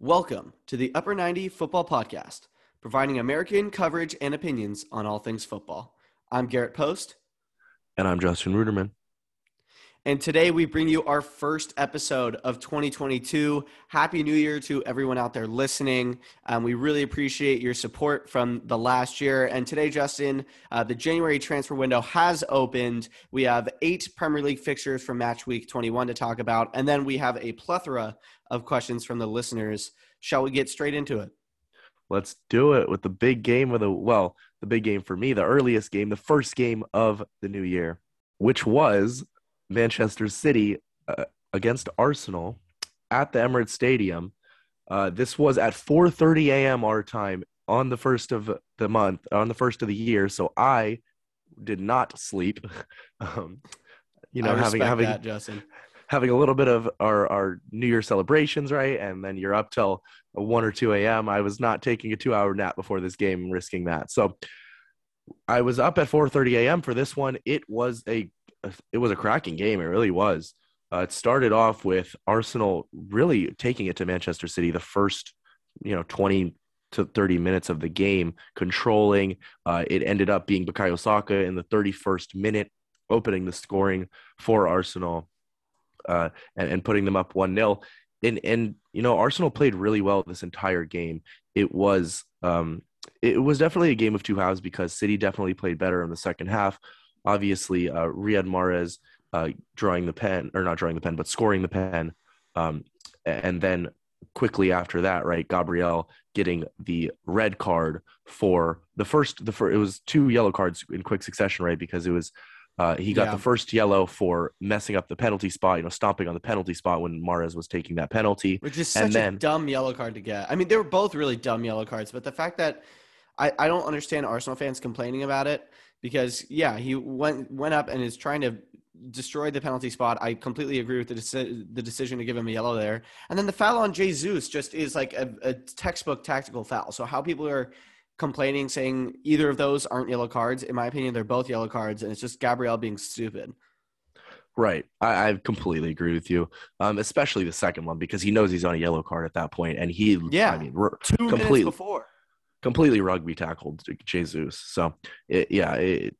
Welcome to the Upper 90 Football Podcast, providing American coverage and opinions on all things football. I'm Garrett Post. And I'm Justin Ruderman. And today we bring you our first episode of 2022. Happy New Year to everyone out there listening. We really appreciate your support from the last year. And today, Justin, the January transfer window has opened. We have 8 Premier League fixtures from match week 21 to talk about. And then we have a plethora of questions from the listeners. Shall we get straight into it? Let's do it with the big game of the big game for me, the earliest game, the first game of the new year, which was Manchester City against Arsenal at the Emirates Stadium. This was at 4:30 a.m. our time on the first of the month, on the first of the year. So I did not sleep. Having a little bit of our New Year celebrations, right? And then you're up till 1 or 2 a.m. I was not taking a 2-hour nap before this game and risking that. So I was up at 4:30 a.m. for this one. It was a cracking game. It really was. It started off with Arsenal really taking it to Manchester City the first, 20 to 30 minutes of the game, controlling. It ended up being Bukayo Saka in the 31st minute, opening the scoring for Arsenal and putting them up 1-0. And Arsenal played really well this entire game. It was definitely a game of two halves because City definitely played better in the second half. Obviously, Riyad Mahrez scoring the pen. And then quickly after that, right, Gabriel getting the red card for it was 2 yellow cards in quick succession, right, because it was he got the first yellow for messing up the penalty spot, stomping on the penalty spot when Mahrez was taking that penalty. Which is a dumb yellow card to get. I mean, they were both really dumb yellow cards, but the fact that I don't understand Arsenal fans complaining about it. Because, he went up and is trying to destroy the penalty spot. I completely agree with the decision to give him a yellow there. And then the foul on Jesus just is like a textbook tactical foul. So how people are complaining, saying either of those aren't yellow cards, in my opinion, they're both yellow cards, and it's just Gabriel being stupid. Right. I completely agree with you, especially the second one, because he knows he's on a yellow card at that point, and he – 2 minutes before. Completely rugby tackled Jesus. So, very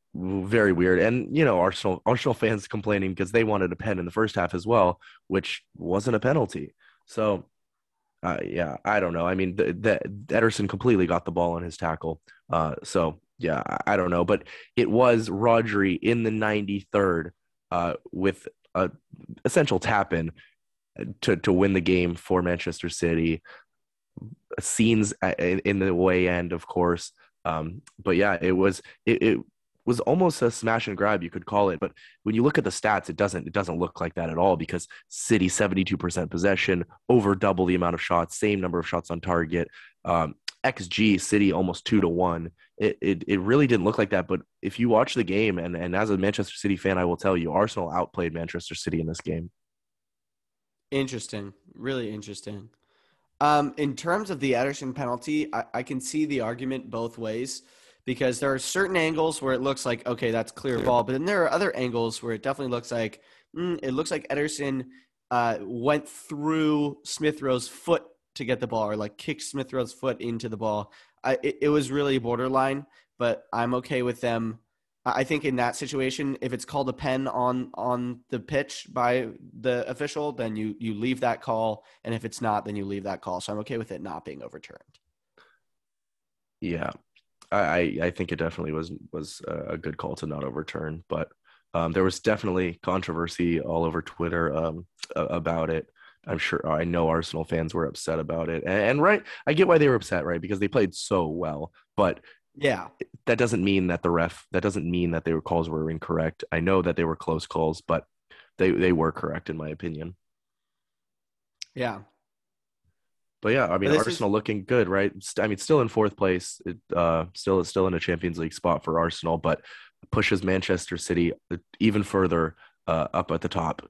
weird. And, Arsenal fans complaining because they wanted a pen in the first half as well, which wasn't a penalty. So, I don't know. I mean, Ederson completely got the ball on his tackle. I don't know. But it was Rodri in the 93rd with an essential tap-in to win the game for Manchester City. Scenes in the way end, of course. It was almost a smash and grab, you could call it. But when you look at the stats, it doesn't look like that at all, because City 72% possession, over double the amount of shots, same number of shots on target. XG City almost 2-1. It really didn't look like that. But if you watch the game, and as a Manchester City fan, I will tell you, Arsenal outplayed Manchester City in this game. Interesting, really interesting. In terms of the Ederson penalty, I can see the argument both ways, because there are certain angles where it looks like, okay, that's clear ball. But then there are other angles where it definitely looks like, Ederson went through Smith Rowe's foot to get the ball, or like kicked Smith Rowe's foot into the ball. It was really borderline, but I'm okay with them. I think in that situation, if it's called a pen on the pitch by the official, then you leave that call. And if it's not, then you leave that call. So I'm okay with it not being overturned. Yeah, I think it definitely was a good call to not overturn. But there was definitely controversy all over Twitter about it. I know Arsenal fans were upset about it. And right, I get why they were upset, right? Because they played so well. But yeah, that doesn't mean that that their calls were incorrect. I know that they were close calls, but they were correct in my opinion. Yeah. But yeah, I mean, Arsenal looking good, right? I mean, still in 4th place. It still in a Champions League spot for Arsenal, but pushes Manchester City even further up at the top.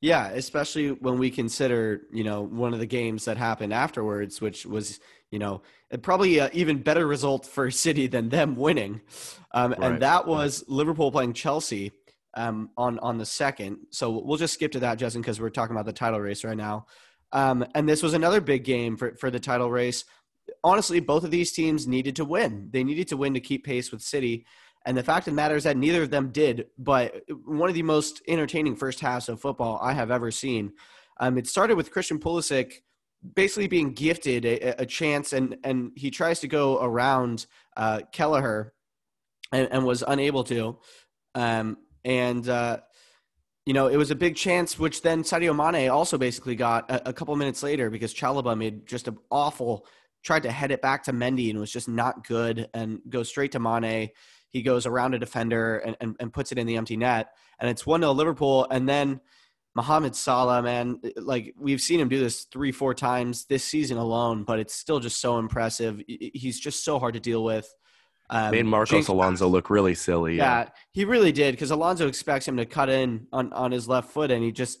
Yeah, especially when we consider, one of the games that happened afterwards, which was, probably an even better result for City than them winning. Right. And that was Liverpool playing Chelsea on the 2nd. So we'll just skip to that, Justin, because we're talking about the title race right now. And this was another big game for the title race. Honestly, both of these teams needed to win. They needed to win to keep pace with City. And the fact of the matter is that neither of them did, but one of the most entertaining first halves of football I have ever seen. It started with Christian Pulisic basically being gifted a chance, and he tries to go around Kelleher and was unable to. You know, it was a big chance, which then Sadio Mane also basically got a couple minutes later because Chalobah made just an awful – tried to head it back to Mendy and was just not good and goes straight to Mane. He goes around a defender and puts it in the empty net. And it's 1-0 Liverpool. And then Mohamed Salah, man, like we've seen him do this 3-4 times this season alone, but it's still just so impressive. He's just so hard to deal with. Made Marcos Alonso look really silly. Yeah, he really did, because Alonso expects him to cut in on his left foot, and he just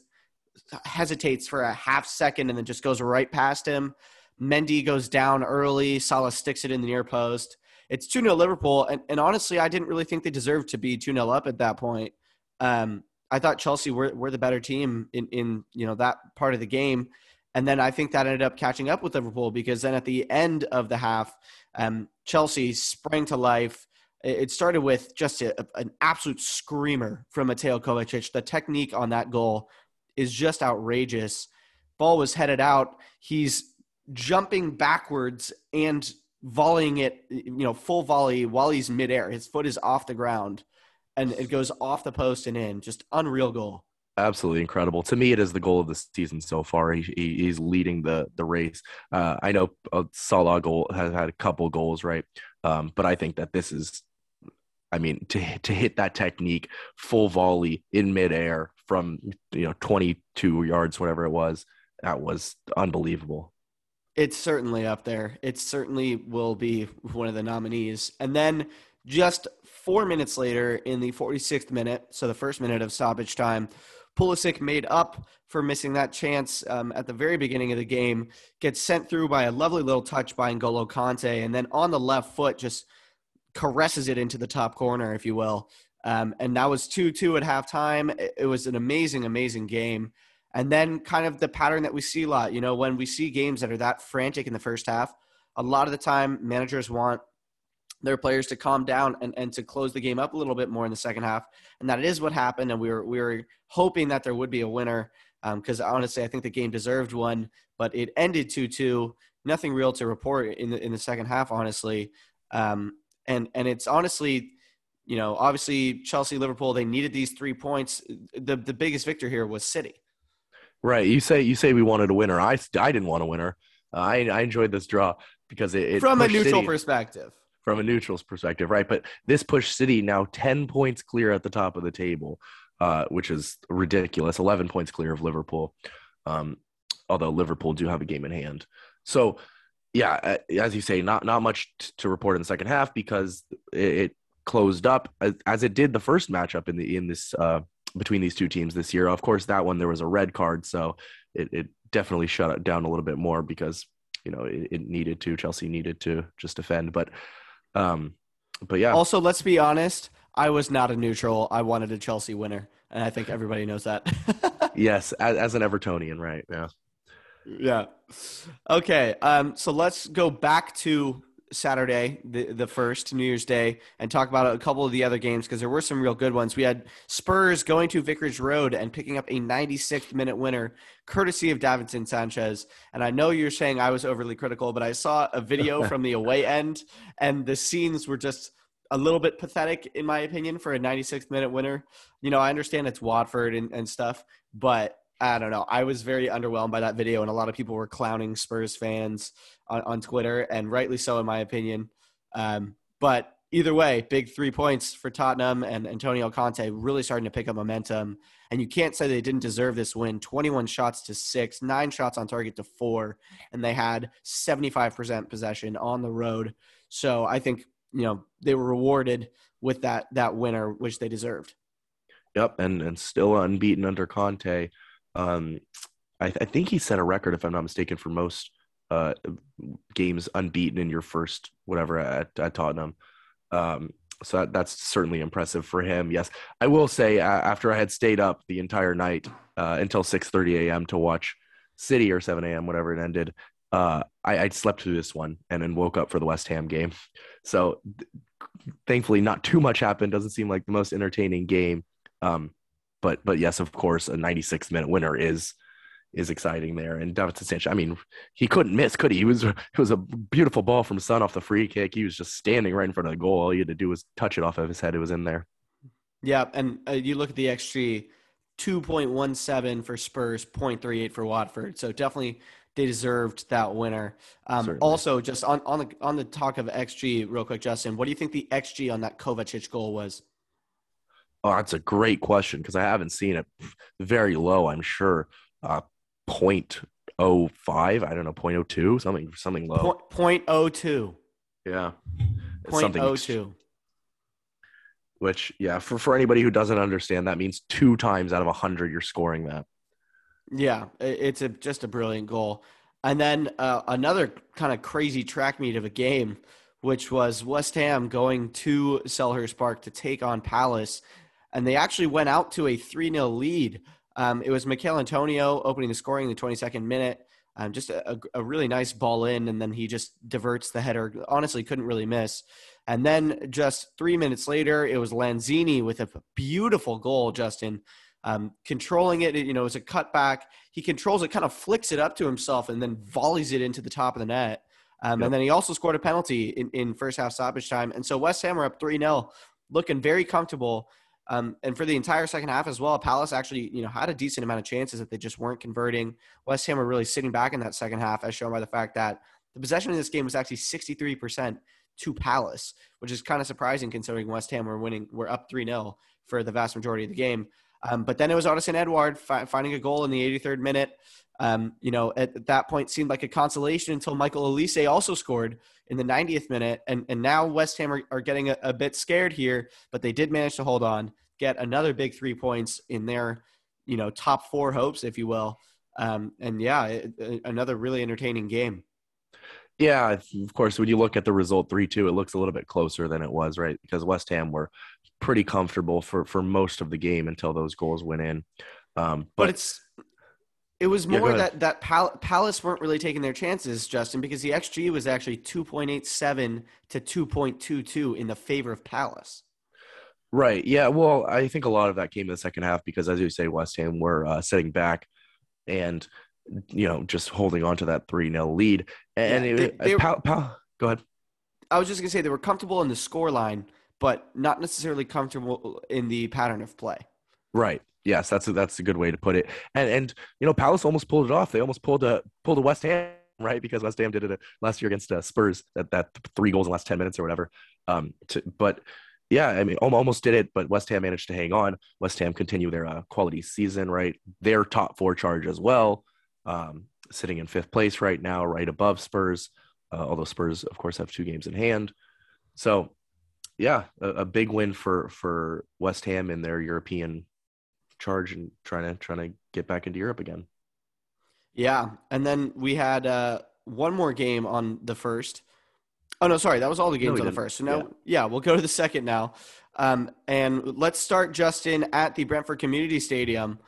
hesitates for a half second and then just goes right past him. Mendy goes down early. Salah sticks it in the near post. It's 2-0 Liverpool, and honestly, I didn't really think they deserved to be 2-0 up at that point. I thought Chelsea were the better team in you know that part of the game, and then I think that ended up catching up with Liverpool, because then at the end of the half, Chelsea sprang to life. It started with just an absolute screamer from Mateo Kovacic. The technique on that goal is just outrageous. Ball was headed out. He's jumping backwards and volleying it, you know, full volley while he's midair. His foot is off the ground, and it goes off the post and in. Just unreal goal. Absolutely incredible. To me, it is the goal of the season so far. He's leading the race. I know Salah goal has had a couple goals, right? But I think that this is, I mean, to hit that technique, full volley in midair from 22 yards, whatever it was, that was unbelievable. It's certainly up there. It certainly will be one of the nominees. And then just 4 minutes later, in the 46th minute, so the first minute of stoppage time, Pulisic made up for missing that chance at the very beginning of the game, gets sent through by a lovely little touch by N'Golo Kante, and then on the left foot just caresses it into the top corner, if you will. And that was 2-2 at halftime. It was an amazing, amazing game. And then kind of the pattern that we see a lot, you know, when we see games that are that frantic in the first half, a lot of the time managers want their players to calm down and to close the game up a little bit more in the second half. And that is what happened. And we were hoping that there would be a winner, because honestly, I think the game deserved one, but it ended 2-2. Nothing real to report in the second half, honestly. And it's honestly, you know, obviously Chelsea, Liverpool, they needed these 3 points. The biggest victor here was City. Right. You say we wanted a winner. I didn't want a winner. I enjoyed this draw because it from a neutral perspective. From a neutral's perspective, right? But this pushed City now 10 points clear at the top of the table, which is ridiculous, 11 points clear of Liverpool, although Liverpool do have a game in hand. So, yeah, as you say, not much to report in the second half because it closed up, as it did the first matchup in this between these two teams this year. Of course, that one, there was a red card, so it definitely shut it down a little bit more because, you know, it needed to. Chelsea needed to just defend, but yeah. Also, let's be honest. I was not a neutral. I wanted a Chelsea winner, and I think everybody knows that. Yes, as an Evertonian, right? Yeah. Yeah. Okay. So let's go back to Saturday, the first, New Year's Day, and talk about a couple of the other games because there were some real good ones. We had Spurs going to Vicarage Road and picking up a 96th minute winner, courtesy of Davinson Sanchez. And I know you're saying I was overly critical, but I saw a video from the away end, and the scenes were just a little bit pathetic, in my opinion, for a 96th minute winner. You know, I understand it's Watford and stuff, but I don't know. I was very underwhelmed by that video, and a lot of people were clowning Spurs fans on Twitter, and rightly so, in my opinion. But either way, big 3 points for Tottenham, and Antonio Conte really starting to pick up momentum. And you can't say they didn't deserve this win. 21 shots to 6, 9 shots on target to 4, and they had 75% possession on the road. So I think, you know, they were rewarded with that winner, which they deserved. Yep, and still unbeaten under Conte. I think he set a record, if I'm not mistaken, for most games unbeaten in your first whatever at Tottenham. So that's certainly impressive for him. Yes, I will say after I had stayed up the entire night until 6:30 a.m. to watch City or 7 a.m., whatever it ended, I slept through this one and then woke up for the West Ham game. So thankfully, not too much happened. Doesn't seem like the most entertaining game. But yes, of course, a 96-minute winner is exciting there. And Davinson Sanchez, I mean, he couldn't miss, could he? It was a beautiful ball from Son off the free kick. He was just standing right in front of the goal. All you had to do was touch it off of his head. It was in there. Yeah, and you look at the XG, 2.17 for Spurs, 0.38 for Watford. So definitely they deserved that winner. Also, just on the talk of XG real quick, Justin, what do you think the XG on that Kovacic goal was? Oh, that's a great question because I haven't seen it. Very low, I'm sure. 0.05, I don't know, 0.02, something low. 0.02. Yeah. 0.02. Which, yeah, for anybody who doesn't understand, that means 2 times out of 100 you're scoring that. Yeah, it's just a brilliant goal. And then another kind of crazy track meet of a game, which was West Ham going to Selhurst Park to take on Palace. And they actually went out to a 3-0 lead. It was Mikel Antonio opening the scoring in the 22nd minute. Just a really nice ball in, and then he just diverts the header. Honestly, couldn't really miss. And then just 3 minutes later, it was Lanzini with a beautiful goal, Justin. Controlling it, it was a cutback. He controls it, kind of flicks it up to himself, and then volleys it into the top of the net. Yep. And then he also scored a penalty in first half stoppage time. And so West Ham are up 3-0, looking very comfortable. And for the entire second half as well, Palace actually, had a decent amount of chances that they just weren't converting. West Ham were really sitting back in that second half, as shown by the fact that the possession in this game was actually 63% to Palace, which is kind of surprising considering West Ham were winning. We're up 3-0 for the vast majority of the game. But then it was Odison Edouard finding a goal in the 83rd minute. At that point seemed like a consolation until Michael Olise also scored in the 90th minute. And now West Ham are getting a bit scared here, but they did manage to hold on, get another big 3 points in their, top four hopes, if you will. Another really entertaining game. Yeah, of course, when you look at the result 3-2, it looks a little bit closer than it was, right? Because West Ham were pretty comfortable for most of the game until those goals went in. But it was more that Palace weren't really taking their chances, Justin, because the XG was actually 2.87 to 2.22 in the favor of Palace. Right, yeah, well, I think a lot of that came in the second half because, as you say, West Ham were sitting back and – just holding on to that 3-0 lead. And yeah, go ahead. I was just going to say they were comfortable in the scoreline, but not necessarily comfortable in the pattern of play. Right. Yes, that's a good way to put it. And Palace almost pulled it off. They almost pulled a West Ham, right? Because West Ham did it last year against Spurs, that 3 goals in the last 10 minutes or whatever. Yeah, I mean, almost did it, but West Ham managed to hang on. West Ham continue their quality season, right? Their top 4 charge as well. Sitting in 5th place right now, right above Spurs, although Spurs, of course, have 2 games in hand. So, yeah, a big win for West Ham in their European charge and trying to get back into Europe again. Yeah, and then we had one more game on the first. Oh, no, sorry, that was all the games on the first. So now, yeah, we'll go to the second now. And let's start, Justin, at the Brentford Community Stadium.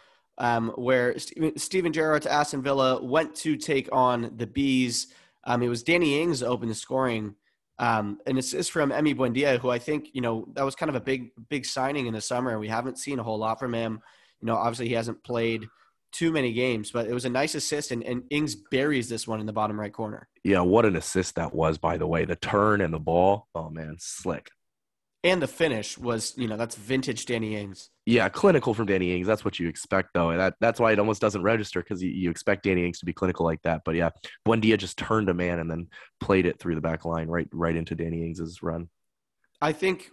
Where Steven Gerrard's Aston Villa went to take on the Bees. It was Danny Ings opened the scoring, and this is from Emi Buendia, who I think, that was kind of a big signing in the summer, and we haven't seen a whole lot from him. Obviously he hasn't played too many games, but it was a nice assist, and Ings buries this one in the bottom right corner. Yeah, what an assist that was, by the way. The turn and the ball, oh, man, slick. And the finish was, that's vintage Danny Ings. Yeah, clinical from Danny Ings. That's what you expect, though. And that's why it almost doesn't register, because you expect Danny Ings to be clinical like that. But, yeah, Buendia just turned a man and then played it through the back line right into Danny Ings' run. I think,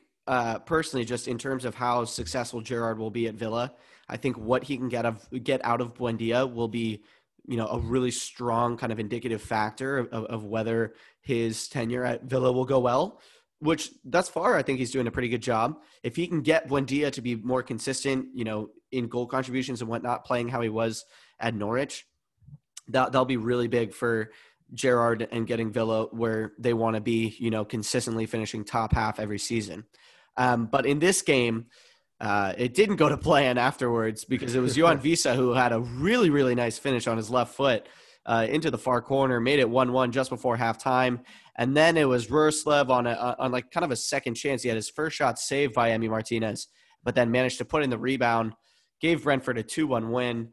personally, just in terms of how successful Gerrard will be at Villa, I think what he can get out of Buendia will be, a really strong kind of indicative factor of whether his tenure at Villa will go well. Which thus far, I think he's doing a pretty good job. If he can get Buendia to be more consistent, in goal contributions and whatnot, playing how he was at Norwich, that'll be really big for Gerrard and getting Villa where they want to be, consistently finishing top half every season. But in this game, It didn't go to plan afterwards because it was Johan Visa who had a really, really nice finish on his left foot into the far corner, made it 1-1 just before halftime. And then it was Roslev on like kind of a second chance. He had his first shot saved by Emi Martinez, but then managed to put in the rebound, gave Brentford a 2-1 win.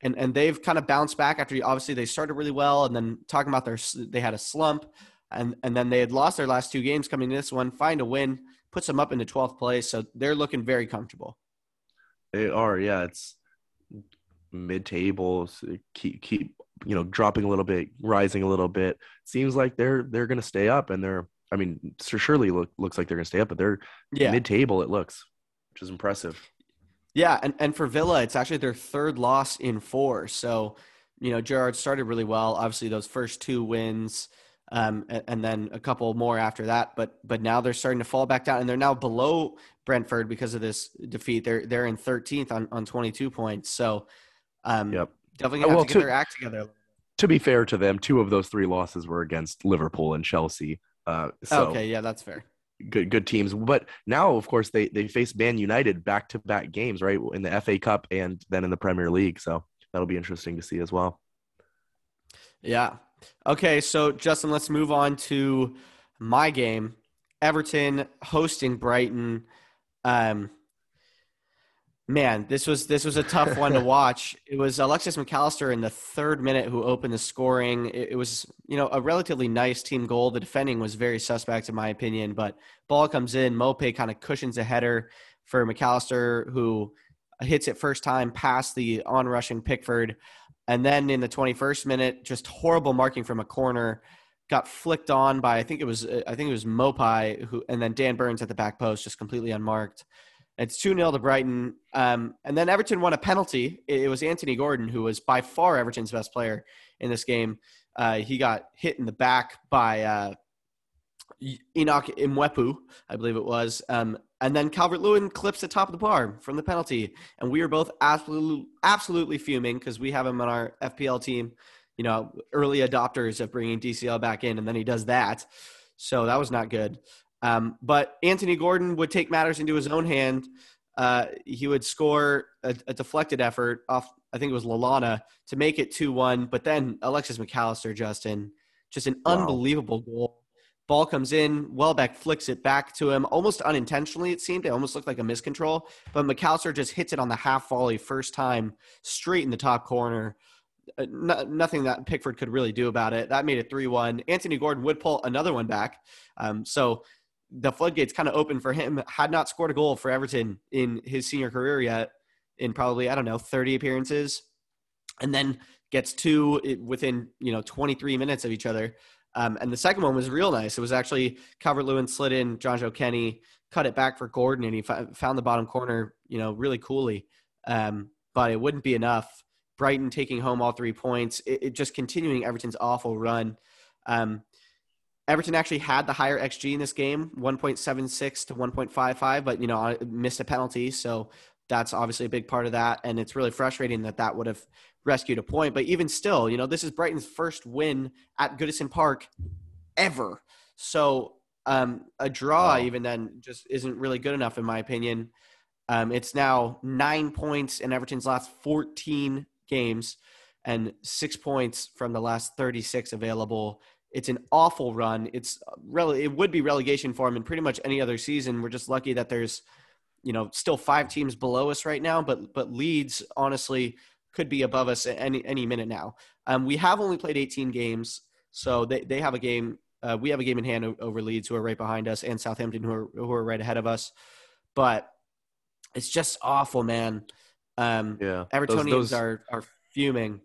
And they've kind of bounced back after, obviously, they started really well. And then talking about they had a slump. And then they had lost their last two games coming to this one, find a win, puts them up into 12th place. So they're looking very comfortable. They are, yeah. It's mid-table, so keep dropping a little bit, rising a little bit. Seems like they're going to stay up, and surely looks like they're going to stay up, but they're mid-table, it looks, which is impressive. Yeah, and for Villa, it's actually their third loss in four. So, Gerrard started really well. Obviously, those first two wins – and then a couple more after that, but now they're starting to fall back down, and they're now below Brentford because of this defeat. They're in 13th on 22 points. So definitely have to get their act together. To be fair to them, two of those three losses were against Liverpool and Chelsea. Okay, yeah, that's fair. Good teams. But now, of course, they face Man United back-to-back games, right, in the FA Cup and then in the Premier League. So that'll be interesting to see as well. Yeah. Okay, so Justin, let's move on to my game. Everton hosting Brighton. Man, this was a tough one to watch. It was Alexis McAllister in the 3rd minute who opened the scoring. It was, a relatively nice team goal. The defending was very suspect in my opinion, but ball comes in. Maupay kind of cushions a header for McAllister, who hits it first time past the onrushing Pickford. And then in the 21st minute, just horrible marking from a corner, got flicked on by I think it was Maupay, and then Dan Burns at the back post, just completely unmarked. It's 2-0 to Brighton, and then Everton won a penalty. It was Anthony Gordon, who was by far Everton's best player in this game. He got hit in the back by Enoch Mwepu, I believe it was. And then Calvert-Lewin clips the top of the bar from the penalty. And we are both absolutely fuming because we have him on our FPL team, early adopters of bringing DCL back in. And then he does that. So that was not good. But Anthony Gordon would take matters into his own hand. He would score a deflected effort off, I think it was Lallana, to make it 2-1. But then Alexis McAllister, Justin, just an unbelievable goal. Ball comes in, Welbeck flicks it back to him, almost unintentionally it seemed. It almost looked like a miscontrol, but McAllister just hits it on the half volley first time, straight in the top corner. Nothing that Pickford could really do about it. That made it 3-1. Anthony Gordon would pull another one back. So the floodgates kind of opened for him. Had not scored a goal for Everton in his senior career yet in probably, 30 appearances. And then gets two within, 23 minutes of each other. And the second one was real nice. It was actually Calvert-Lewin slid in, Jonjo Kenny cut it back for Gordon, and he found the bottom corner, really coolly. But it wouldn't be enough. Brighton taking home all 3 points. It just continuing Everton's awful run. Everton actually had the higher XG in this game, 1.76 to 1.55, but, missed a penalty. So that's obviously a big part of that. And it's really frustrating that would have rescued a point, but even still, this is Brighton's first win at Goodison Park ever. So a draw even then just isn't really good enough in my opinion. It's now 9 points in Everton's last 14 games and 6 points from the last 36 available. It's an awful run. It's really, it would be relegation for them in pretty much any other season. We're just lucky that there's, still 5 teams below us right now, but Leeds honestly could be above us any minute now. We have only played 18 games, so they have a game. We have a game in hand over Leeds, who are right behind us, and Southampton, who are right ahead of us. But it's just awful, man. Evertonians are fuming.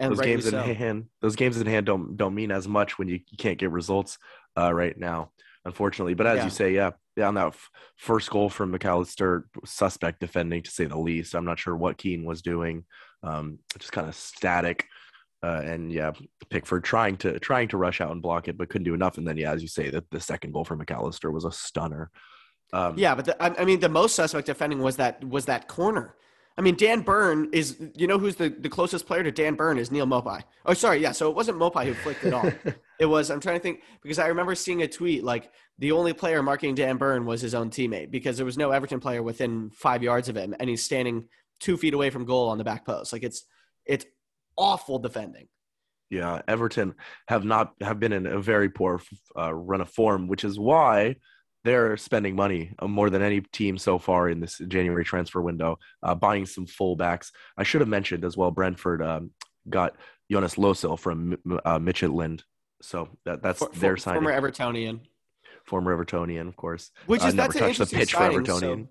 And those games in hand don't mean as much when you can't get results right now, unfortunately. But as you say, on that first goal from McAllister, suspect defending to say the least. I'm not sure what Keane was doing. Just kind of static, and Pickford trying to rush out and block it, but couldn't do enough. And then, as you say, that the second goal for McAllister was a stunner. But the most suspect defending was that corner. I mean, Dan Burn is, who's the closest player to Dan Burn is Neal Maupay. Oh, sorry. Yeah. So it wasn't Maupay who flicked it off. It was, I'm trying to think, because I remember seeing a tweet, like, the only player marking Dan Burn was his own teammate, because there was no Everton player within 5 yards of him, and he's standing 2 feet away from goal on the back post. Like, it's awful defending. Yeah, Everton have been in a very poor run of form, which is why they're spending money more than any team so far in this January transfer window, buying some fullbacks. I should have mentioned as well, Brentford got Jonas Loso from Midtjylland. So that's their signing. Former Evertonian, of course. Which is never touched the pitch signing, for Evertonian.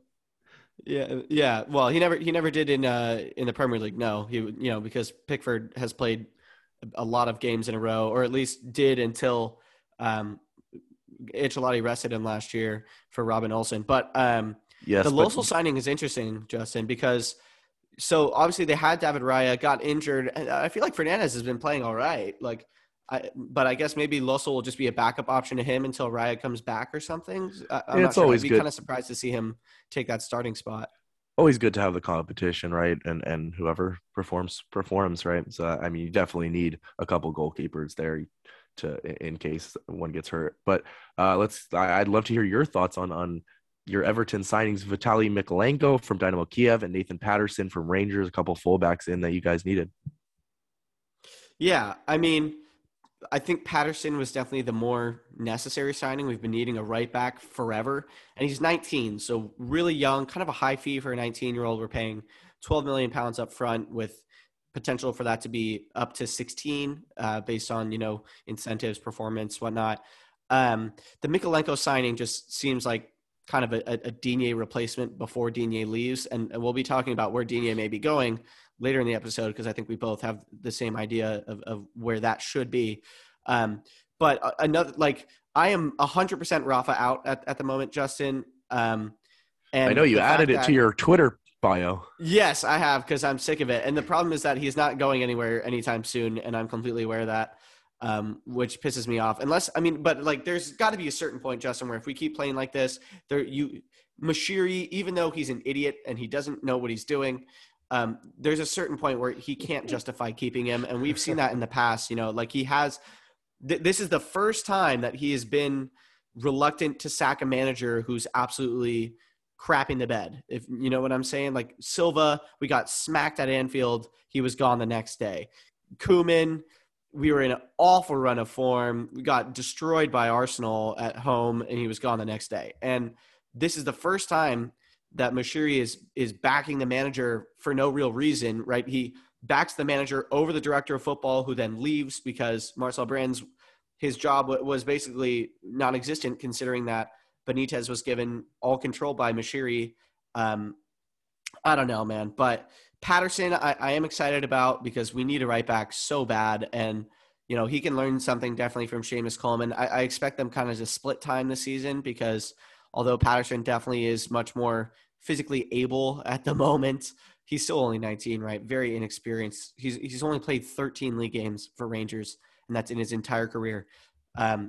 So. Yeah. Well, he never did in the Premier League. No, because Pickford has played a lot of games in a row, or at least did until Ancelotti rested him last year for Robin Olsen. But Losel signing is interesting, Justin, because so obviously they had David Raya, got injured. And I feel like Fernandes has been playing all right. Like, but I guess maybe Losel will just be a backup option to him until Raya comes back or something. I'm not sure. Always I'd be kind of surprised to see him take that starting spot. Always good to have the competition, right? And whoever performs, right? So, I mean, you definitely need a couple goalkeepers there in case one gets hurt. But I'd love to hear your thoughts on your Everton signings, Vitali Mikolenko from Dynamo Kiev and Nathan Patterson from Rangers, a couple fullbacks in that you guys needed. Yeah, I mean, I think Patterson was definitely the more necessary signing. We've been needing a right back forever, and he's 19, so really young, kind of a high fee for a 19-year-old. We're paying £12 million up front with potential for that to be up to 16 based on, incentives, performance, whatnot. The Mikolenko signing just seems like kind of a Digne replacement before Digne leaves. And we'll be talking about where Digne may be going later in the episode, because I think we both have the same idea of where that should be. But another, like, I am 100% Rafa out at the moment, Justin. And I know you added it to your Twitter bio. Yes, I have, because I'm sick of it. And the problem is that he's not going anywhere anytime soon, and I'm completely aware of that, which pisses me off. There's got to be a certain point, Justin, where if we keep playing like this, Mashiri, even though he's an idiot and he doesn't know what he's doing, there's a certain point where he can't justify keeping him, and we've seen that in the past. He has. This is the first time that he has been reluctant to sack a manager who's absolutely crapping the bed, if you know what I'm saying. Like Silva, we got smacked at Anfield. He was gone the next day. Koeman, we were in an awful run of form. We got destroyed by Arsenal at home, and he was gone the next day. And this is the first time that Mashiri is backing the manager for no real reason, right? He backs the manager over the director of football, who then leaves because Marcel Brands, his job was basically non-existent, considering that Benitez was given all control by Mashiri. I don't know, man. But Patterson, I am excited about, because we need a right back so bad. And, he can learn something definitely from Seamus Coleman. I expect them kind of to split time this season, because although Patterson definitely is much more physically able at the moment, he's still only 19, right? Very inexperienced. He's only played 13 league games for Rangers, and that's in his entire career.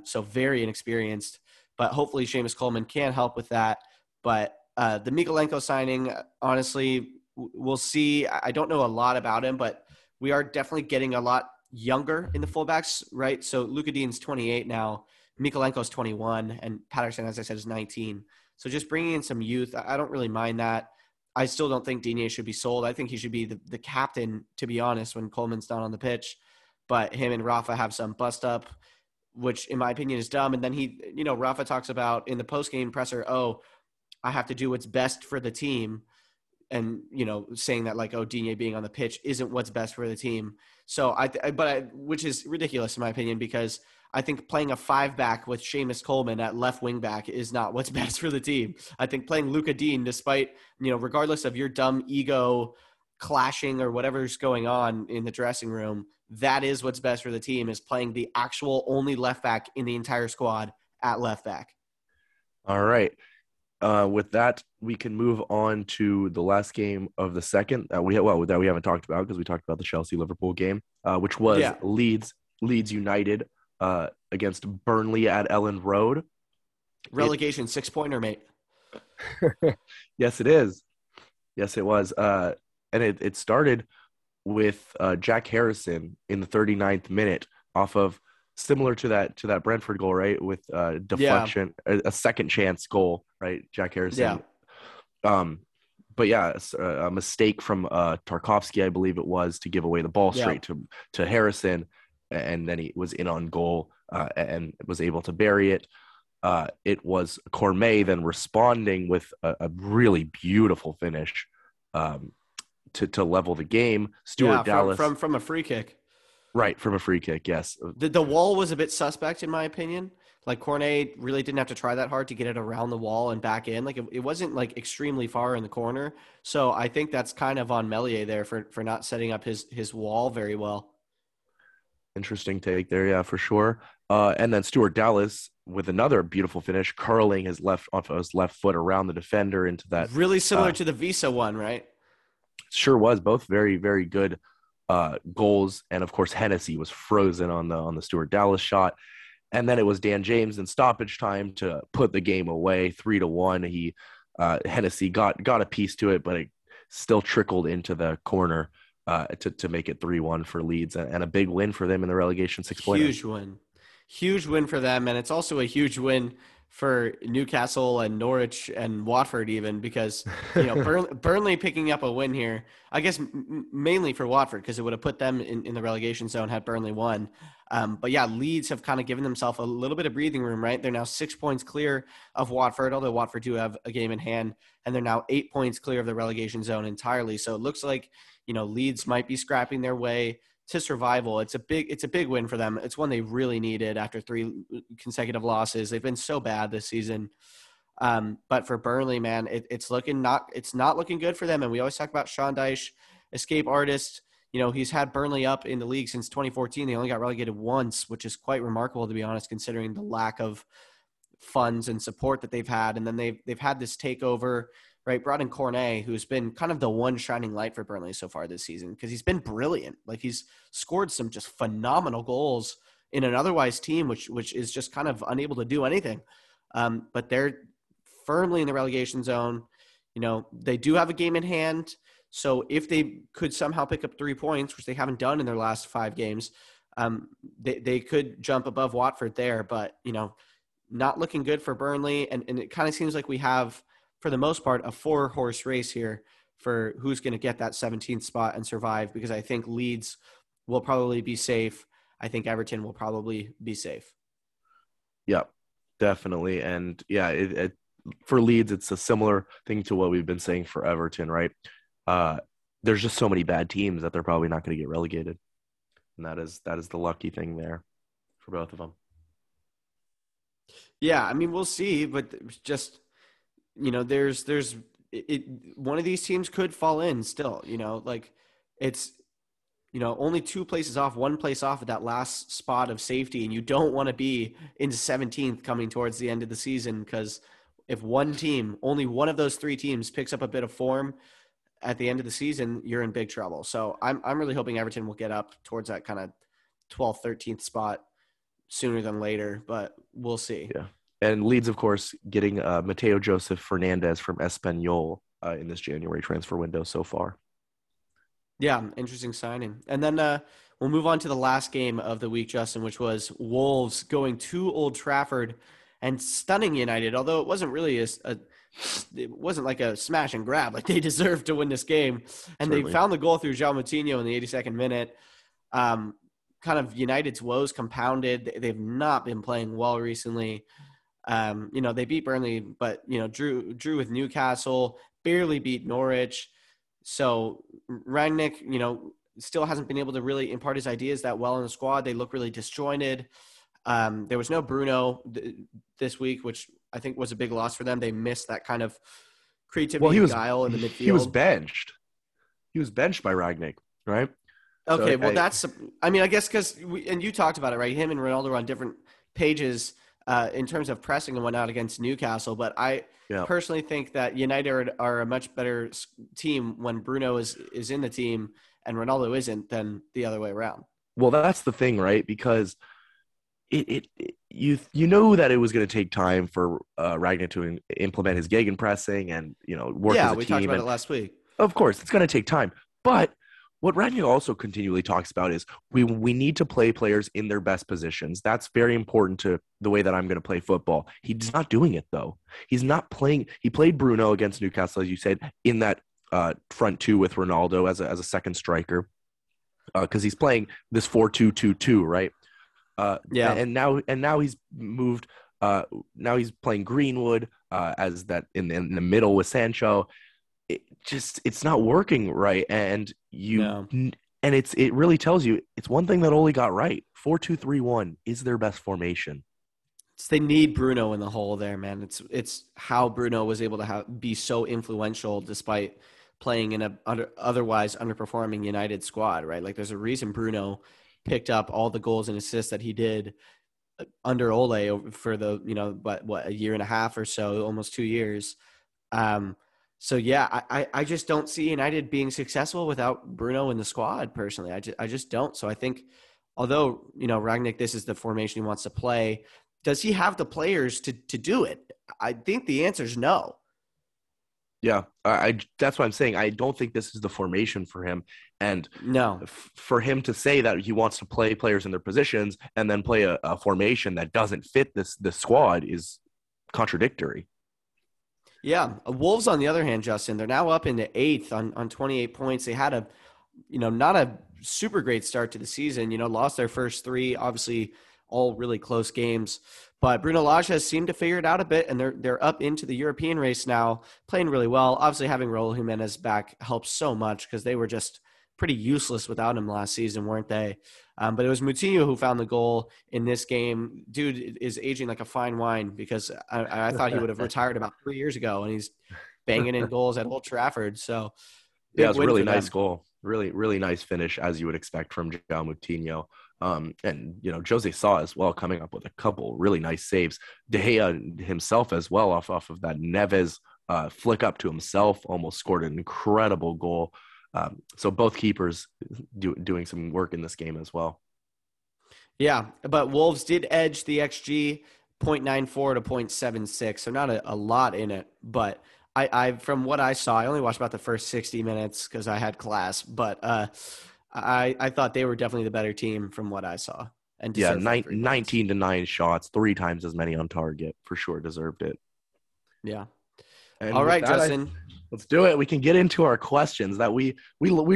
So very inexperienced. But hopefully Seamus Coleman can help with that. But the Mikolenko signing, honestly, we'll see. I don't know a lot about him, but we are definitely getting a lot younger in the fullbacks, right? So Lucas Digne's 28 now. Mikolenko's 21. And Patterson, as I said, is 19. So just bringing in some youth, I don't really mind that. I still don't think Digne should be sold. I think he should be the captain, to be honest, when Coleman's not on the pitch. But him and Rafa have some bust-up, which in my opinion is dumb. And then Rafa talks about in the post-game presser, oh, I have to do what's best for the team. And, saying that like, oh, Digne being on the pitch isn't what's best for the team. So which is ridiculous in my opinion, because I think playing a five back with Seamus Coleman at left wing back is not what's best for the team. I think playing Lucas Digne, despite, regardless of your dumb ego clashing or whatever's going on in the dressing room, that is what's best for the team, is playing the actual only left back in the entire squad at left back. All right. With that, we can move on to the last game of the second that we haven't talked about, because we talked about the Chelsea-Liverpool game, which was Leeds United against Burnley at Elland Road. Relegation 6-pointer, mate. Yes, it is. Yes, it was. And it started with Jack Harrison in the 39th minute off of similar to that Brentford goal, right? With deflection, a second chance goal, right? Jack Harrison. Yeah. But yeah, a mistake from Tarkovsky, I believe it was, to give away the ball straight to Harrison, and then he was in on goal and was able to bury it. It was Cormier then responding with a really beautiful finish to level the game. Stuart Dallas. From a free kick. Right, from a free kick, yes. The wall was a bit suspect, in my opinion. Like, Cornet really didn't have to try that hard to get it around the wall and back in. Like, it wasn't, like, extremely far in the corner. So I think that's kind of on Meslier there for not setting up his wall very well. Interesting take there, yeah, for sure. And then Stuart Dallas with another beautiful finish, curling his left off of his left foot around the defender into that. Really similar to the Visa one, right? Sure was. Both very, very good goals. And, of course, Hennessy was frozen on the Stuart Dallas shot. And then it was Dan James in stoppage time to put the game away 3-1. He Hennessy got a piece to it, but it still trickled into the corner to make it 3-1 for Leeds, and a big win for them in the relegation 6 point. Huge win for them, and it's also a huge win for Newcastle and Norwich and Watford, even, because Burnley picking up a win here, I guess mainly for Watford, because it would have put them in the relegation zone had Burnley won. But yeah, Leeds have kind of given themselves a little bit of breathing room, right? They're now 6 points clear of Watford, although Watford do have a game in hand, and they're now 8 points clear of the relegation zone entirely. So it looks like, Leeds might be scrapping their way to survival. It's a big win for them. It's one they really needed after three consecutive losses. They've been so bad this season. But for Burnley, man, it's not looking good for them. And we always talk about Sean Dyche, escape artist. He's had Burnley up in the league since 2014. They only got relegated once, which is quite remarkable, to be honest, considering the lack of funds and support that they've had. And then they've had this takeover, right? Brought in Cornet, who's been kind of the one shining light for Burnley so far this season, because he's been brilliant. Like, he's scored some just phenomenal goals in an otherwise team, which is just kind of unable to do anything. But they're firmly in the relegation zone. They do have a game in hand. So if they could somehow pick up 3 points, which they haven't done in their last five games, they could jump above Watford there. But, not looking good for Burnley. And it kind of seems like we have, for the most part, a four-horse race here for who's going to get that 17th spot and survive, because I think Leeds will probably be safe. I think Everton will probably be safe. Yeah, definitely. And, yeah, for Leeds, it's a similar thing to what we've been saying for Everton, right? There's just so many bad teams that they're probably not going to get relegated. And that is the lucky thing there for both of them. Yeah, I mean, we'll see, but just – one of these teams could fall in still, like it's, only one place off at that last spot of safety. And you don't want to be in 17th coming towards the end of the season, because if one team, only one of those three teams picks up a bit of form at the end of the season, you're in big trouble. So I'm really hoping Everton will get up towards that kind of 12th, 13th spot sooner than later, but we'll see. Yeah. And Leeds, of course, getting Mateo Joseph Fernandez from Espanyol in this January transfer window so far. Yeah, interesting signing. And then we'll move on to the last game of the week, Justin, which was Wolves going to Old Trafford and stunning United, although it wasn't really it wasn't like a smash and grab. Like, they deserved to win this game. And certainly, they found the goal through João Moutinho in the 82nd minute. Kind of United's woes compounded. They've not been playing well recently. They beat Burnley, but drew with Newcastle, barely beat Norwich. So Rangnick, still hasn't been able to really impart his ideas that well in the squad. They look really disjointed. There was no Bruno this week, which I think was a big loss for them. They missed that kind of creativity and guile in the midfield. He was benched. He was benched by Rangnick, right? Okay, so, that's. I mean, I guess because you talked about it, right? Him and Ronaldo are on different pages. In terms of pressing and whatnot against Newcastle. But I personally think that United are a much better team when Bruno is in the team and Ronaldo isn't than the other way around. Well, that's the thing, right? Because you know that it was going to take time for Rangnick to implement his gegenpressing and, work as a team. Yeah, we talked about it last week. Of course, it's going to take time. But what Ranieri also continually talks about is we need to play players in their best positions. That's very important to the way that I'm going to play football. He's not doing it, though. He's not playing. He played Bruno against Newcastle, as you said, in that front two with Ronaldo as a second striker, because he's playing this 4-2-2-2, right? Yeah. And now he's moved. Now he's playing Greenwood as that in the middle with Sancho. It's not working right, and it really tells you it's one thing that Ole got right. 4-2-3-1 is their best formation. They need Bruno in the hole there, man. It's how Bruno was able to be so influential despite playing in a otherwise underperforming United squad, right? Like, there's a reason Bruno picked up all the goals and assists that he did under Ole for the a year and a half or so, almost 2 years. So yeah, I just don't see United being successful without Bruno in the squad. Personally, I just don't. So I think, although Rangnick, this is the formation he wants to play. Does he have the players to do it? I think the answer is no. Yeah, that's what I'm saying. I don't think this is the formation for him. And for him to say that he wants to play players in their positions and then play a formation that doesn't fit this squad is contradictory. Yeah. Wolves, on the other hand, Justin, they're now up into eighth on 28 points. They had not a super great start to the season, lost their first three, obviously all really close games, but Bruno Lage seemed to figure it out a bit, and they're up into the European race now, playing really well. Obviously having Raul Jimenez back helps so much, because they were just pretty useless without him last season, weren't they? But it was Moutinho who found the goal in this game. Dude is aging like a fine wine, because I thought he would have retired about 3 years ago, and he's banging in goals at Old Trafford. So yeah, it was a really nice goal. Really, really nice finish, as you would expect from João Moutinho. And, Jose saw as well, coming up with a couple really nice saves. De Gea himself as well off of that Neves flick up to himself, almost scored an incredible goal. So both keepers doing some work in this game as well. Yeah, but Wolves did edge the XG 0.94 to 0.76, so not a lot in it. But I from what I saw, I only watched about the first 60 minutes because I had class. But I thought they were definitely the better team from what I saw. And yeah, 19 to 9 shots, 3 times as many on target, for sure deserved it. Yeah. And all right, Justin. Let's do it. We can get into our questions that we're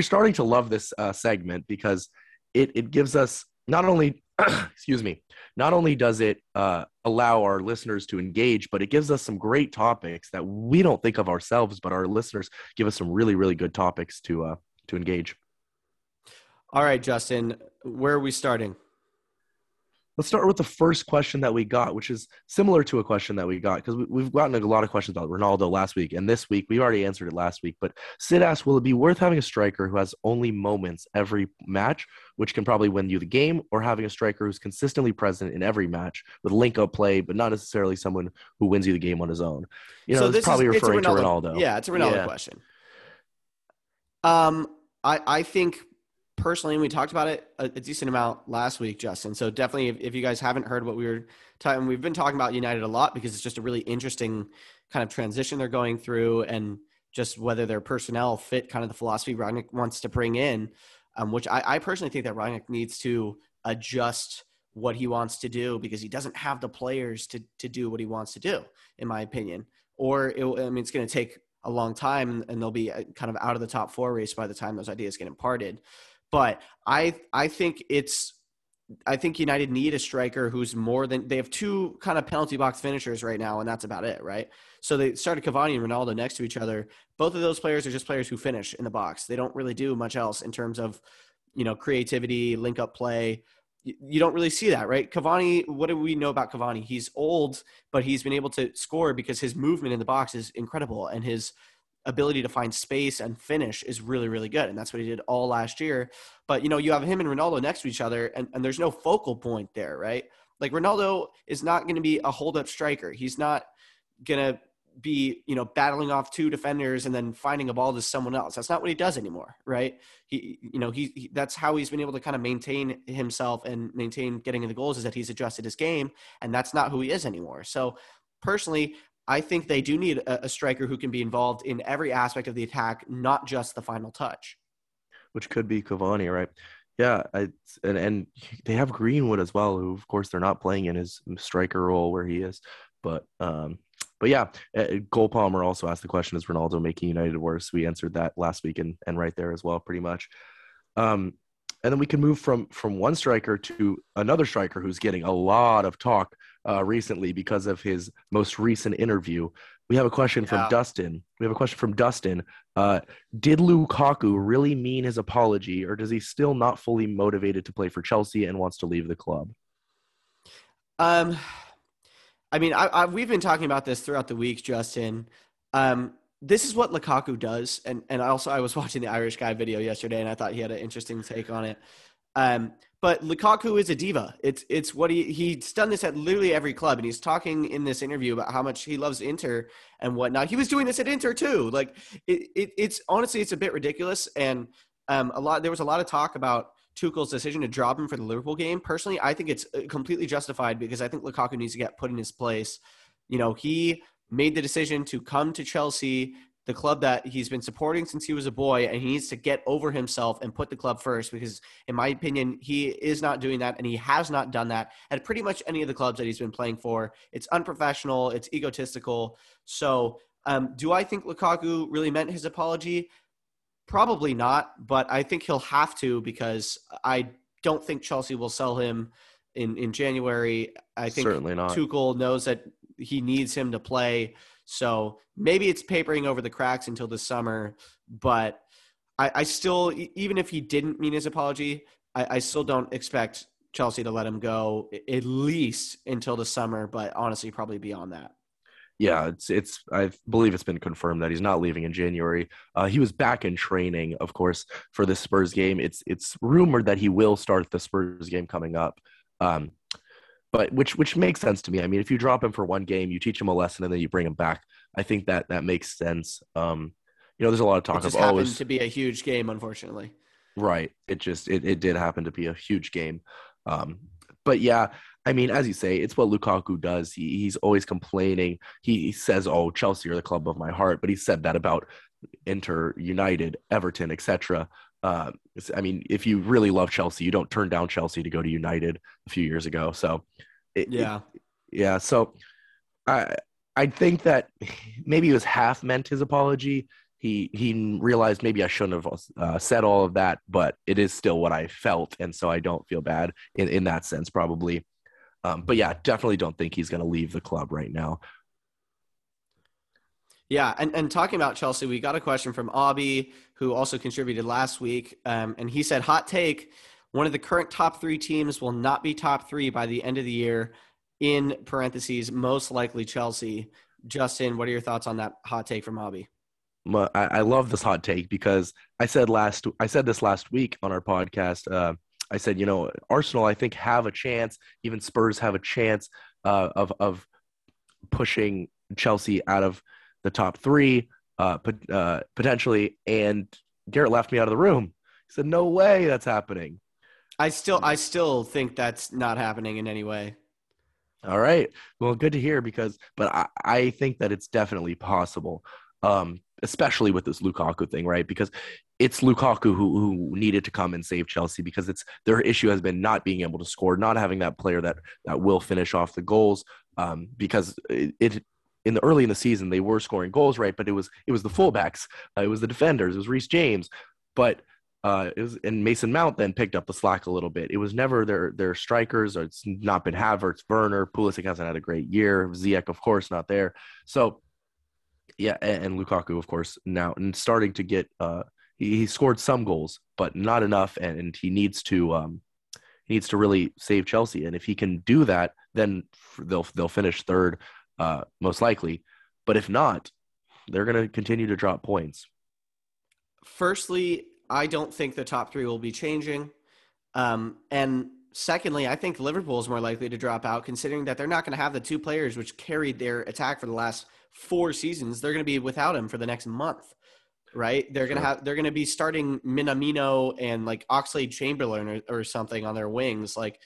starting to love this segment, because it gives us not only does it allow our listeners to engage, but it gives us some great topics that we don't think of ourselves, but our listeners give us some really, really good topics to engage. All right, Justin, where are we starting? Let's start with the first question that we got, which is similar to a question that we got, because we've gotten a lot of questions about Ronaldo last week, and this week we already answered it last week. But Sid asked, will it be worth having a striker who has only moments every match, which can probably win you the game, or having a striker who's consistently present in every match with link-up play, but not necessarily someone who wins you the game on his own? It's probably referring to Ronaldo. Yeah, it's a Ronaldo question. I think, personally, and we talked about it a decent amount last week, Justin. So definitely, if you guys haven't heard what we were talking, we've been talking about United a lot, because it's just a really interesting kind of transition they're going through, and just whether their personnel fit kind of the philosophy Rangnick wants to bring in, which I personally think that Rangnick needs to adjust what he wants to do, because he doesn't have the players to do what he wants to do, in my opinion. It's going to take a long time, and they'll be kind of out of the top four race by the time those ideas get imparted. But I think United need a striker who's more than – they have two kind of penalty box finishers right now, and that's about it, right? So they started Cavani and Ronaldo next to each other. Both of those players are just players who finish in the box. They don't really do much else in terms of, creativity, link-up play. You don't really see that, right? Cavani, what do we know about Cavani? He's old, but he's been able to score because his movement in the box is incredible, and his – ability to find space and finish is really, really good. And that's what he did all last year. But, you have him and Ronaldo next to each other, and there's no focal point there, right? Like, Ronaldo is not going to be a hold-up striker. He's not going to be, battling off two defenders and then finding a ball to someone else. That's not what he does anymore, right? He that's how he's been able to kind of maintain himself and maintain getting in the goals, is that he's adjusted his game, and that's not who he is anymore. So, personally, I think they do need a striker who can be involved in every aspect of the attack, not just the final touch. which could be Cavani, right? Yeah, and they have Greenwood as well, who, of course, they're not playing in his striker role where he is. But yeah, Cole Palmer also asked the question, is Ronaldo making United worse? We answered that last week and right there as well, pretty much. And then we can move from one striker to another striker who's getting a lot of talk recently because of his most recent interview. We have a question from Dustin. Did Lukaku really mean his apology, or does he still not fully motivated to play for Chelsea and wants to leave the club? I mean, we've been talking about this throughout the week, Justin. This is what Lukaku does. And also I was watching the Irish Guy video yesterday, and I thought he had an interesting take on it. But Lukaku is a diva. It's what he's done this at literally every club. And he's talking in this interview about how much he loves Inter and whatnot. He was doing this at Inter too. Like it's honestly, it's a bit ridiculous. And there was a lot of talk about Tuchel's decision to drop him for the Liverpool game. Personally, I think it's completely justified because I think Lukaku needs to get put in his place. You know, he made the decision to come to Chelsea, the club that he's been supporting since he was a boy, and he needs to get over himself and put the club first because, in my opinion, he is not doing that, and he has not done that at pretty much any of the clubs that he's been playing for. It's unprofessional. It's egotistical. So do I think Lukaku really meant his apology? Probably not, but I think he'll have to because I don't think Chelsea will sell him in January. I think Tuchel knows that he needs him to play. So maybe it's papering over the cracks until the summer, but I still, even if he didn't mean his apology, I still don't expect Chelsea to let him go at least until the summer, but honestly, probably beyond that. Yeah, it's. I believe it's been confirmed that he's not leaving in January. He was back in training, of course, for the Spurs game. It's rumored that he will start the Spurs game coming up, but which makes sense to me. I mean, if you drop him for one game, you teach him a lesson, and then you bring him back. I think that makes sense. You know, there's a lot of talk of happened to be a huge game, unfortunately. Right. It just it did happen to be a huge game, but yeah. I mean, as you say, it's what Lukaku does. He's always complaining. He says, oh, Chelsea are the club of my heart. But he said that about Inter, United, Everton, etc. I mean, if you really love Chelsea, you don't turn down Chelsea to go to United a few years ago. So, So I think that maybe it was half meant his apology. He realized maybe I shouldn't have said all of that, but it is still what I felt. And so I don't feel bad in that sense, probably. But yeah, definitely don't think he's going to leave the club right now. Yeah, and talking about Chelsea, we got a question from Abby, who also contributed last week, and he said, hot take, one of the current top three teams will not be top three by the end of the year, in parentheses, most likely Chelsea. Justin, what are your thoughts on that hot take from Abby? I love this hot take because I said this last week on our podcast, I said, you know, Arsenal, I think, have a chance. Even Spurs have a chance of pushing Chelsea out of the top three potentially. And Garrett laughed me out of the room. He said, no way that's happening. I still think that's not happening in any way. All right. Well, good to hear but I think that it's definitely possible, especially with this Lukaku thing, right? Because it's Lukaku who needed to come and save Chelsea because their issue has been not being able to score, not having that player that will finish off the goals. Because early in the season they were scoring goals, right? But it was the fullbacks, it was the defenders, it was Reece James, but and Mason Mount then picked up the slack a little bit. It was never their strikers, or it's not been Havertz, Werner, Pulisic hasn't had a great year, Ziyech of course not there. So yeah, and Lukaku of course now and starting to get. He scored some goals, but not enough, and he needs to really save Chelsea. And if he can do that, then they'll finish third, most likely. But if not, they're going to continue to drop points. Firstly, I don't think the top three will be changing, and secondly, I think Liverpool is more likely to drop out, considering that they're not going to have the two players which carried their attack for the last four seasons. They're going to be without him for the next month. Right, they're gonna be starting Minamino and like Oxlade-Chamberlain or something on their wings. Like,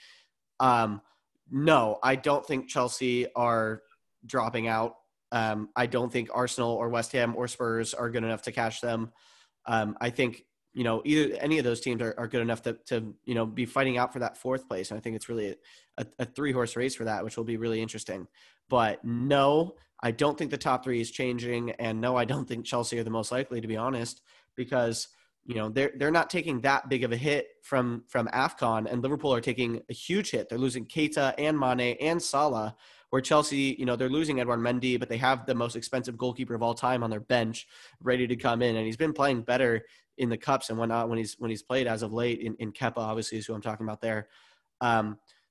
no, I don't think Chelsea are dropping out. I don't think Arsenal or West Ham or Spurs are good enough to catch them. I think you know, either any of those teams are good enough to, you know, be fighting out for that fourth place. And I think it's really a three-horse race for that, which will be really interesting. But no, I don't think the top three is changing. And no, I don't think Chelsea are the most likely, to be honest, because, you know, they're not taking that big of a hit from AFCON, and Liverpool are taking a huge hit. They're losing Keita and Mane and Salah, where Chelsea, you know, they're losing Edouard Mendy, but they have the most expensive goalkeeper of all time on their bench ready to come in. And he's been playing better in the cups and whatnot when he's played as of late in Kepa, obviously, is who I'm talking about there.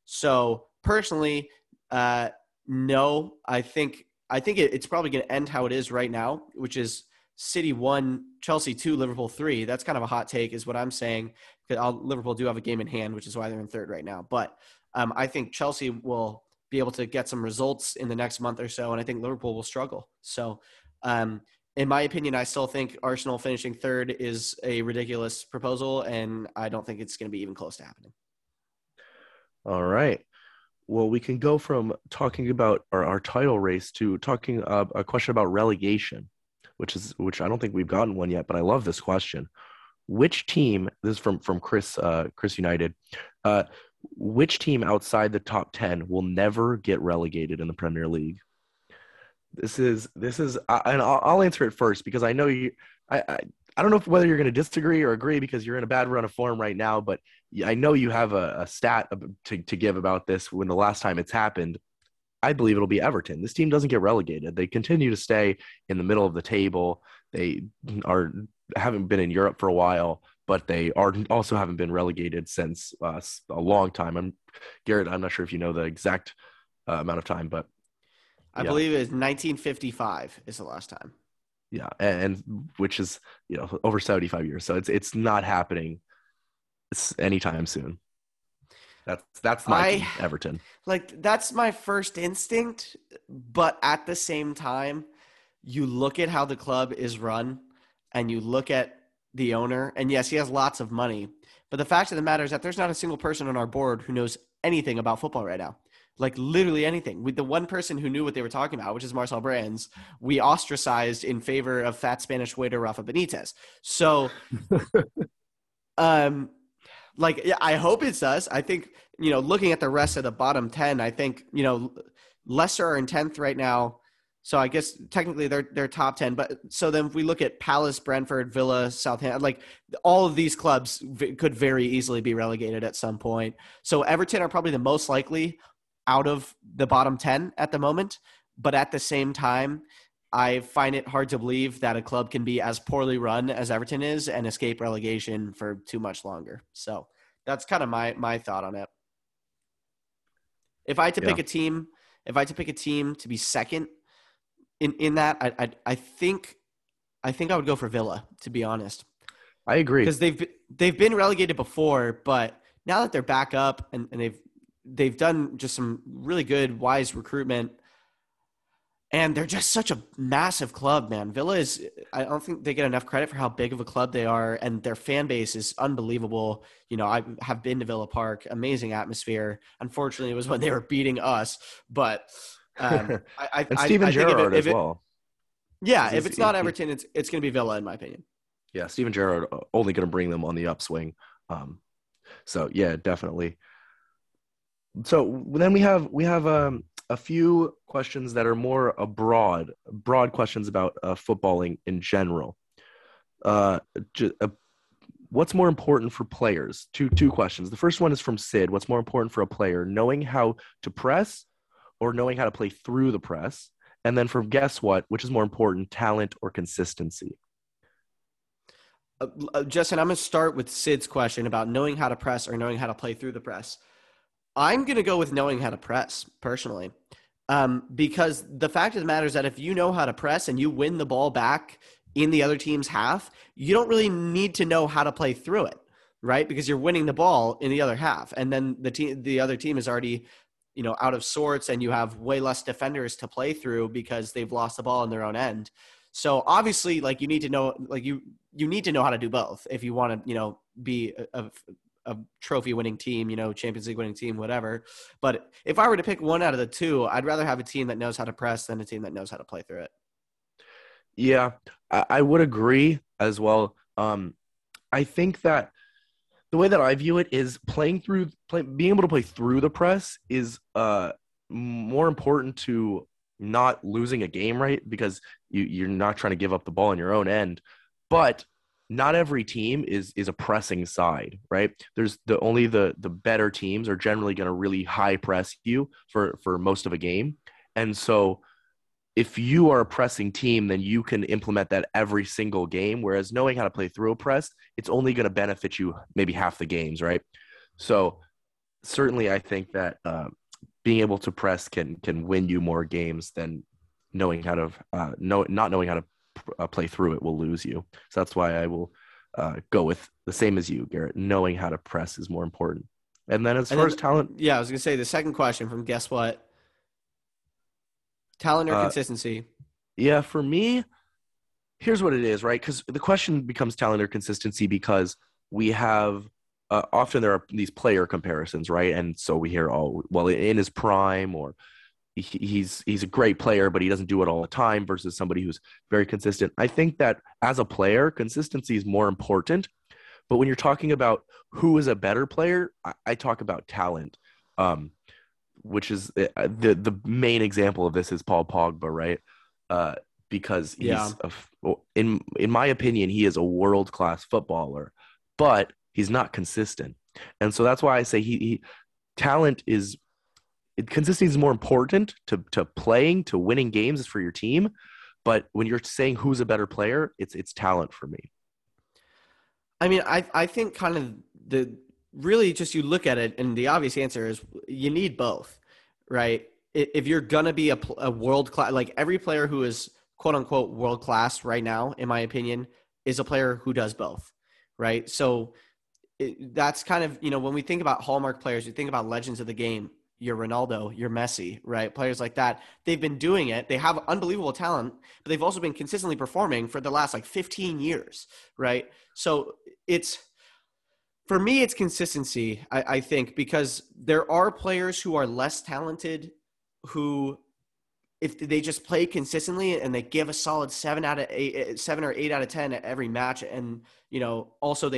So personally, no, I think it's probably going to end how it is right now, which is City 1, Chelsea 2, Liverpool 3. That's kind of a hot take is what I'm saying, because Liverpool do have a game in hand, which is why they're in third right now. But I think Chelsea will be able to get some results in the next month or so, and I think Liverpool will struggle. So in my opinion, I still think Arsenal finishing third is a ridiculous proposal, and I don't think it's going to be even close to happening. All right. Well, we can go from talking about our title race to talking a question about relegation, which I don't think we've gotten one yet, but I love this question. Which team, this is from Chris United, which team outside the top 10 will never get relegated in the Premier League? And I'll answer it first because I know you. I don't know whether you're going to disagree or agree because you're in a bad run of form right now, but I know you have a stat to give about this when the last time it's happened. I believe it'll be Everton. This team doesn't get relegated. They continue to stay in the middle of the table. They haven't been in Europe for a while, but they also haven't been relegated since a long time. Garrett, I'm not sure if you know the exact amount of time, but I believe it was 1955 is the last time. Yeah, and which is, you know, over 75 years. So it's not happening anytime soon. That's my Everton. Like, that's my first instinct, but at the same time, you look at how the club is run and you look at the owner, and yes, he has lots of money, but the fact of the matter is that there's not a single person on our board who knows anything about football right now. Like, literally anything. With the one person who knew what they were talking about, which is Marcel Brands, we ostracized in favor of fat Spanish waiter Rafa Benitez. So, I hope it's us. I think, you know, looking at the rest of the bottom 10, I think, you know, Leicester are in 10th right now. So I guess technically they're top 10, but so then if we look at Palace, Brentford, Villa, Southampton, like all of these clubs could very easily be relegated at some point. So Everton are probably the most likely out of the bottom 10 at the moment. But at the same time, I find it hard to believe that a club can be as poorly run as Everton is and escape relegation for too much longer. So that's kind of my thought on it. If I had to pick a team, to be second in that, I think I would go for Villa, to be honest. I agree. Because they've been relegated before, but now that they're back up and they've done just some really good, wise recruitment, and they're just such a massive club, man. Villa is, I don't think they get enough credit for how big of a club they are, and their fan base is unbelievable. You know, I have been to Villa Park, amazing atmosphere. Unfortunately, it was when they were beating us, but and Steven Gerrard as well. Yeah, if it's not Everton, it's going to be Villa, in my opinion. Yeah, Steven Gerrard only going to bring them on the upswing. So yeah, definitely. So then we have a few questions that are more broad questions about footballing in general. What's more important for players? Two questions. The first one is from Sid. What's more important for a player, knowing how to press or knowing how to play through the press? And then from Guess What, which is more important, talent or consistency? Justin, I'm going to start with Sid's question about knowing how to press or knowing how to play through the press. I'm going to go with knowing how to press, personally, because the fact of the matter is that if you know how to press and you win the ball back in the other team's half, you don't really need to know how to play through it, right? Because you're winning the ball in the other half, and then the other team is already, you know, out of sorts, and you have way less defenders to play through because they've lost the ball in their own end. So obviously, like, you need to know, like, you need to know how to do both if you want to, you know, be a trophy winning team, you know, Champions League winning team, whatever. But if I were to pick one out of the two, I'd rather have a team that knows how to press than a team that knows how to play through it. Yeah, I would agree as well. I think that the way that I view it is being able to play through the press is more important to not losing a game, right? Because you're not trying to give up the ball on your own end. But not every team is a pressing side, right? There's the better teams are generally going to really high press you for most of a game. And so if you are a pressing team, then you can implement that every single game. Whereas knowing how to play through a press, it's only going to benefit you maybe half the games, right? So certainly I think that being able to press can win you more games than knowing how to play through it will lose you. So that's why I will go with the same as you, Garrett. Knowing how to press is more important. And then as far as talent... Yeah, I was going to say the second question from Guess What? Talent or consistency? Yeah, for me, here's what it is, right? Because the question becomes talent or consistency because we have... often there are these player comparisons, right? And so we hear, oh, well, in his prime or... He's a great player, but he doesn't do it all the time versus somebody who's very consistent. I think that as a player, consistency is more important. But when you're talking about who is a better player, I talk about talent, which is the main example of this is Paul Pogba, right? Because he's in my opinion, he is a world-class footballer, but he's not consistent. And so that's why I say talent is – consistency is more important to playing, to winning games for your team. But when you're saying who's a better player, it's talent for me. I mean, I think kind of you look at it and the obvious answer is you need both, right? If you're going to be a world-class, like every player who is quote-unquote world-class right now, in my opinion, is a player who does both, right? So that's kind of, you know, when we think about hallmark players, you think about legends of the game. Your Ronaldo, your Messi, right? Players like that, they've been doing it. They have unbelievable talent, but they've also been consistently performing for the last like 15 years, right? So for me, it's consistency, I think, because there are players who are less talented who, if they just play consistently and they give a solid 7 or 8 out of 10 at every match. And, you know, also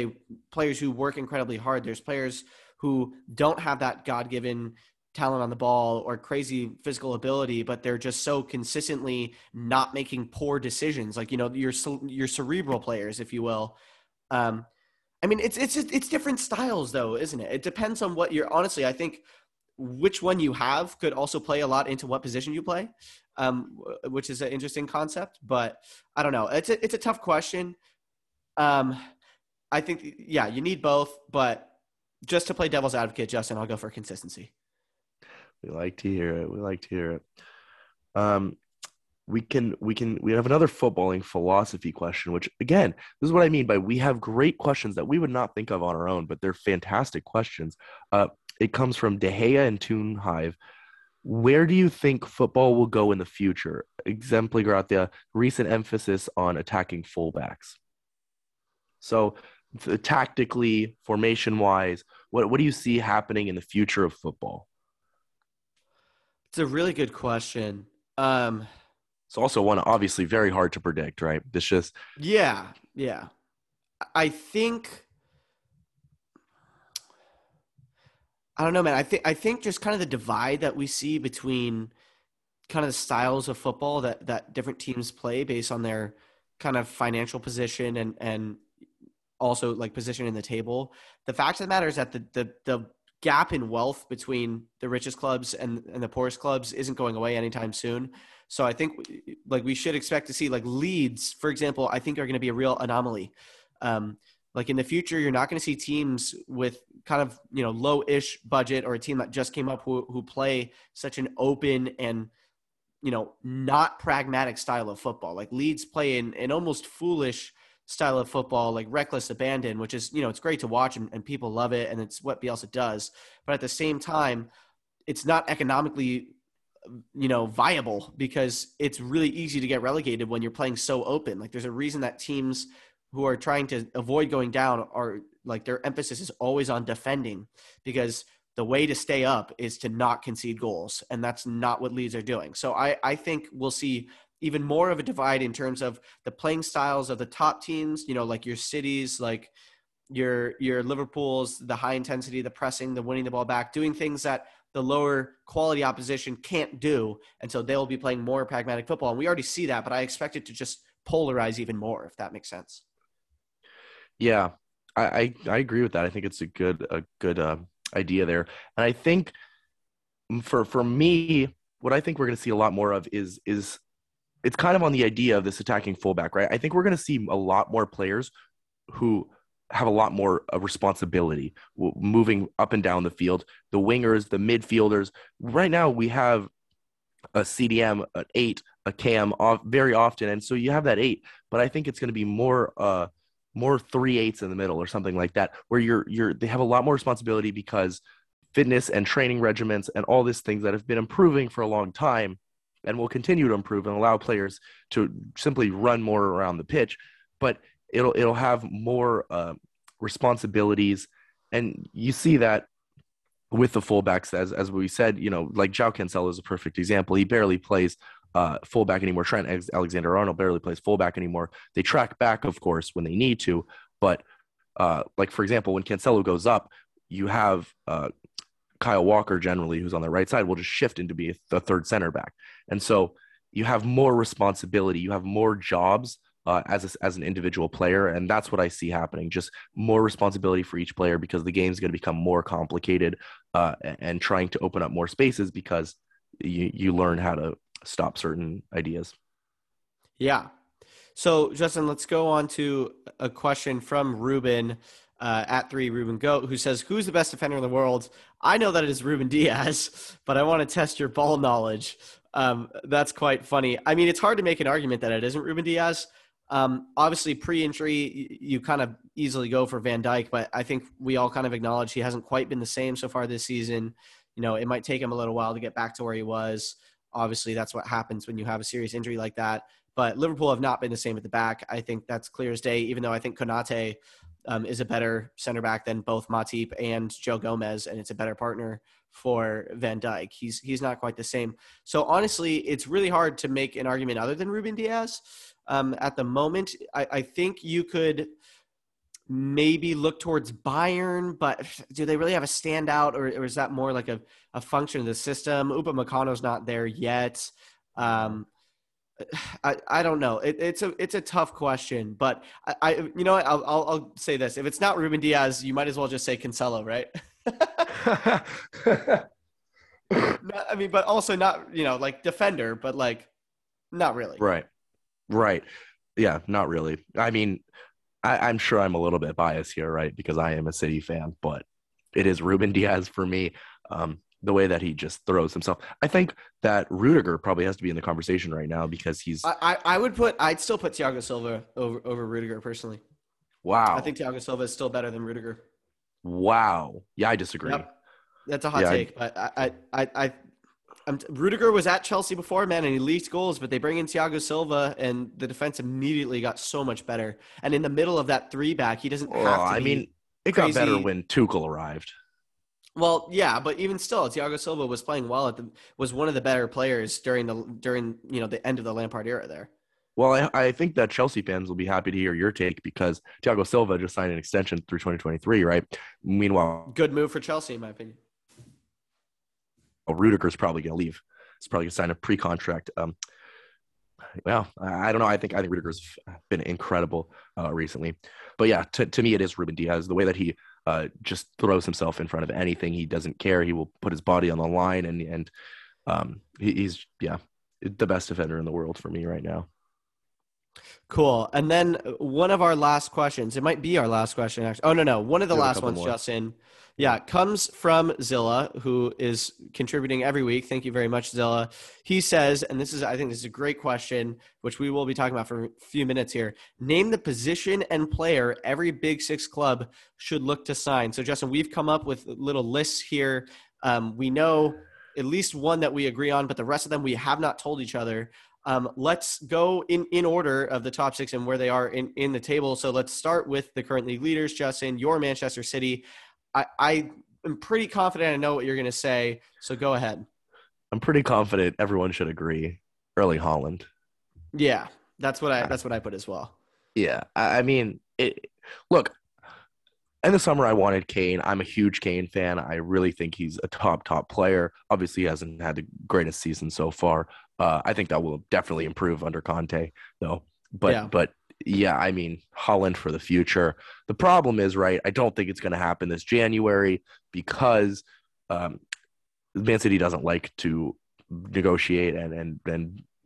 players who work incredibly hard. There's players who don't have that God-given talent on the ball or crazy physical ability, but they're just so consistently not making poor decisions. Like, you know, your cerebral players, if you will. I mean, it's different styles though, isn't it? It depends on what honestly, I think which one you have could also play a lot into what position you play, which is an interesting concept, but I don't know. It's a tough question. I think, yeah, you need both, but just to play devil's advocate, Justin, I'll go for consistency. We like to hear it. We have another footballing philosophy question, which again, this is what I mean by we have great questions that we would not think of on our own, but they're fantastic questions. It comes from De Gea and Toon Hive. Where do you think football will go in the future? Exempli gratia, recent emphasis on attacking fullbacks. So tactically, formation-wise, what do you see happening in the future of football? It's a really good question. It's also one obviously very hard to predict, right? It's just yeah. I think just kind of the divide that we see between kind of the styles of football that different teams play based on their kind of financial position and also like position in the table. The fact of the matter is that the gap in wealth between the richest clubs and the poorest clubs isn't going away anytime soon. So I think like we should expect to see like Leeds, for example, I think are going to be a real anomaly. Like in the future, you're not going to see teams with kind of, you know, low-ish budget or a team that just came up who play such an open and, you know, not pragmatic style of football. Like Leeds play an almost foolish style of football, like reckless abandon, which is, you know, it's great to watch and people love it and it's what Bielsa does. But at the same time, it's not economically, you know, viable because it's really easy to get relegated when you're playing so open. Like there's a reason that teams who are trying to avoid going down are like their emphasis is always on defending because the way to stay up is to not concede goals. And that's not what Leeds are doing. So I think we'll see even more of a divide in terms of the playing styles of the top teams, you know, like your cities, like your Liverpool's, the high intensity, the pressing, the winning the ball back, doing things that the lower quality opposition can't do. And so they'll be playing more pragmatic football. And we already see that, but I expect it to just polarize even more, if that makes sense. Yeah, I agree with that. I think it's a good idea there. And I think for me, what I think we're going to see a lot more of is it's kind of on the idea of this attacking fullback, right? I think we're going to see a lot more players who have a lot more responsibility moving up and down the field, the wingers, the midfielders. Right now we have a CDM, an 8, a cam off very often. And so you have that 8, but I think it's going to be more 3/8 in the middle or something like that, where they have a lot more responsibility because fitness and training regimens and all these things that have been improving for a long time and will continue to improve and allow players to simply run more around the pitch, but it'll have more responsibilities. And you see that with the fullbacks, as we said, like Joao Cancelo is a perfect example. He barely plays fullback anymore. Trent Alexander-Arnold barely plays fullback anymore. They track back, of course, when they need to. But like, for example, when Cancelo goes up, you have Kyle Walker generally, who's on the right side, will just shift into be the third center back. And so you have more responsibility. You have more jobs as an individual player. And that's what I see happening, just more responsibility for each player because the game's going to become more complicated and trying to open up more spaces because you learn how to stop certain ideas. Yeah. So Justin, let's go on to a question from Ruben at 3 Ruben Goat, who says, who's the best defender in the world? I know that it is Ruben Diaz, but I want to test your ball knowledge. That's quite funny. I mean, it's hard to make an argument that it isn't Ruben Diaz. Obviously pre-injury, you kind of easily go for Van Dijk, but I think we all kind of acknowledge he hasn't quite been the same so far this season. It might take him a little while to get back to where he was. Obviously that's what happens when you have a serious injury like that, but Liverpool have not been the same at the back. I think that's clear as day, even though I think Konate is a better center back than both Matip and Joe Gomez. And it's a better partner for Van Dijk. He's not quite the same. So honestly, it's really hard to make an argument other than Ruben Diaz. At the moment, I think you could maybe look towards Bayern, but do they really have a standout, or is that more like a function of the system? Upamecano's not there yet. I don't know. It's a tough question, but I you know what? I'll say this: if it's not Ruben Diaz, you might as well just say Cancelo, right? I mean, but also not like defender, but like not really, right? Right. Yeah, not really. I mean, I'm sure I'm a little bit biased here, right? Because I am a City fan, but it is Ruben Diaz for me. The way that he just throws himself. I think that Rudiger probably has to be in the conversation right now because he's... I'd still put Thiago Silva over Rudiger personally. Wow. I think Thiago Silva is still better than Rudiger. Wow. Yeah, I disagree. Yep. That's a hot take, but Rudiger was at Chelsea before, man, and he leaked goals, but they bring in Thiago Silva and the defense immediately got so much better. And in the middle of that three back, he doesn't have to it crazy. Got better when Tuchel arrived. Well, yeah, but even still, Thiago Silva was playing well was one of the better players during the end of the Lampard era there. Well, I think that Chelsea fans will be happy to hear your take because Thiago Silva just signed an extension through 2023, right? Meanwhile, good move for Chelsea in my opinion. Rudiger's probably going to leave. He's probably going to sign a pre-contract. I don't know. I think Rudiger's been incredible recently. But yeah, to me, it is Ruben Diaz. The way that he just throws himself in front of anything, he doesn't care. He will put his body on the line, and he's the best defender in the world for me right now. Cool. And then one of our last questions, it might be our last question, actually. Oh, no. One of the last ones, more. Justin. Yeah. Comes from Zilla, who is contributing every week. Thank you very much, Zilla. He says, and I think this is a great question, which we will be talking about for a few minutes here. Name the position and player every Big Six club should look to sign. So Justin, we've come up with little lists here. We know at least one that we agree on, but the rest of them we have not told each other. Let's go in order of the top six and where they are in the table. So let's start with the current league leaders, Justin, your Manchester City. I am pretty confident I know what you're going to say, so go ahead. I'm pretty confident everyone should agree. Erling Haaland. Yeah, that's what I put as well. Yeah, I mean, look, In the summer, I wanted Kane. I'm a huge Kane fan. I really think he's a top player. Obviously, he hasn't had the greatest season so far. I think that will definitely improve under Conte, though. But yeah, I mean, Haaland for the future. The problem is, right, I don't think it's going to happen this January because Man City doesn't like to negotiate and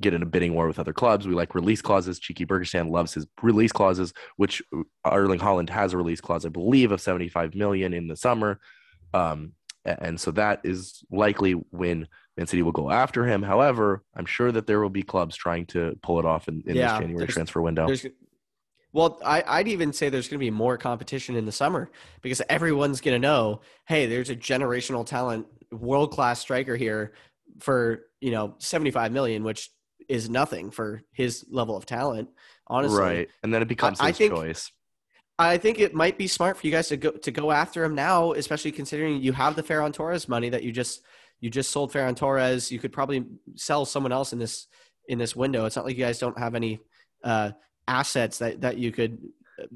get in a bidding war with other clubs. We like release clauses. Cheeky Bergerstan loves his release clauses, which Erling Haaland has a release clause, I believe, of $75 million in the summer. And so that is likely when Man City will go after him. However, I'm sure that there will be clubs trying to pull it off in this January transfer window. Well, I'd even say there's going to be more competition in the summer because everyone's going to know, hey, there's a generational talent, world-class striker here for, $75 million, which is nothing for his level of talent, honestly. Right, and then it becomes his choice. I think it might be smart for you guys to go after him now, especially considering you have the Ferran Torres money that you just sold Ferran Torres. You could probably sell someone else in this window. It's not like you guys don't have any assets that you could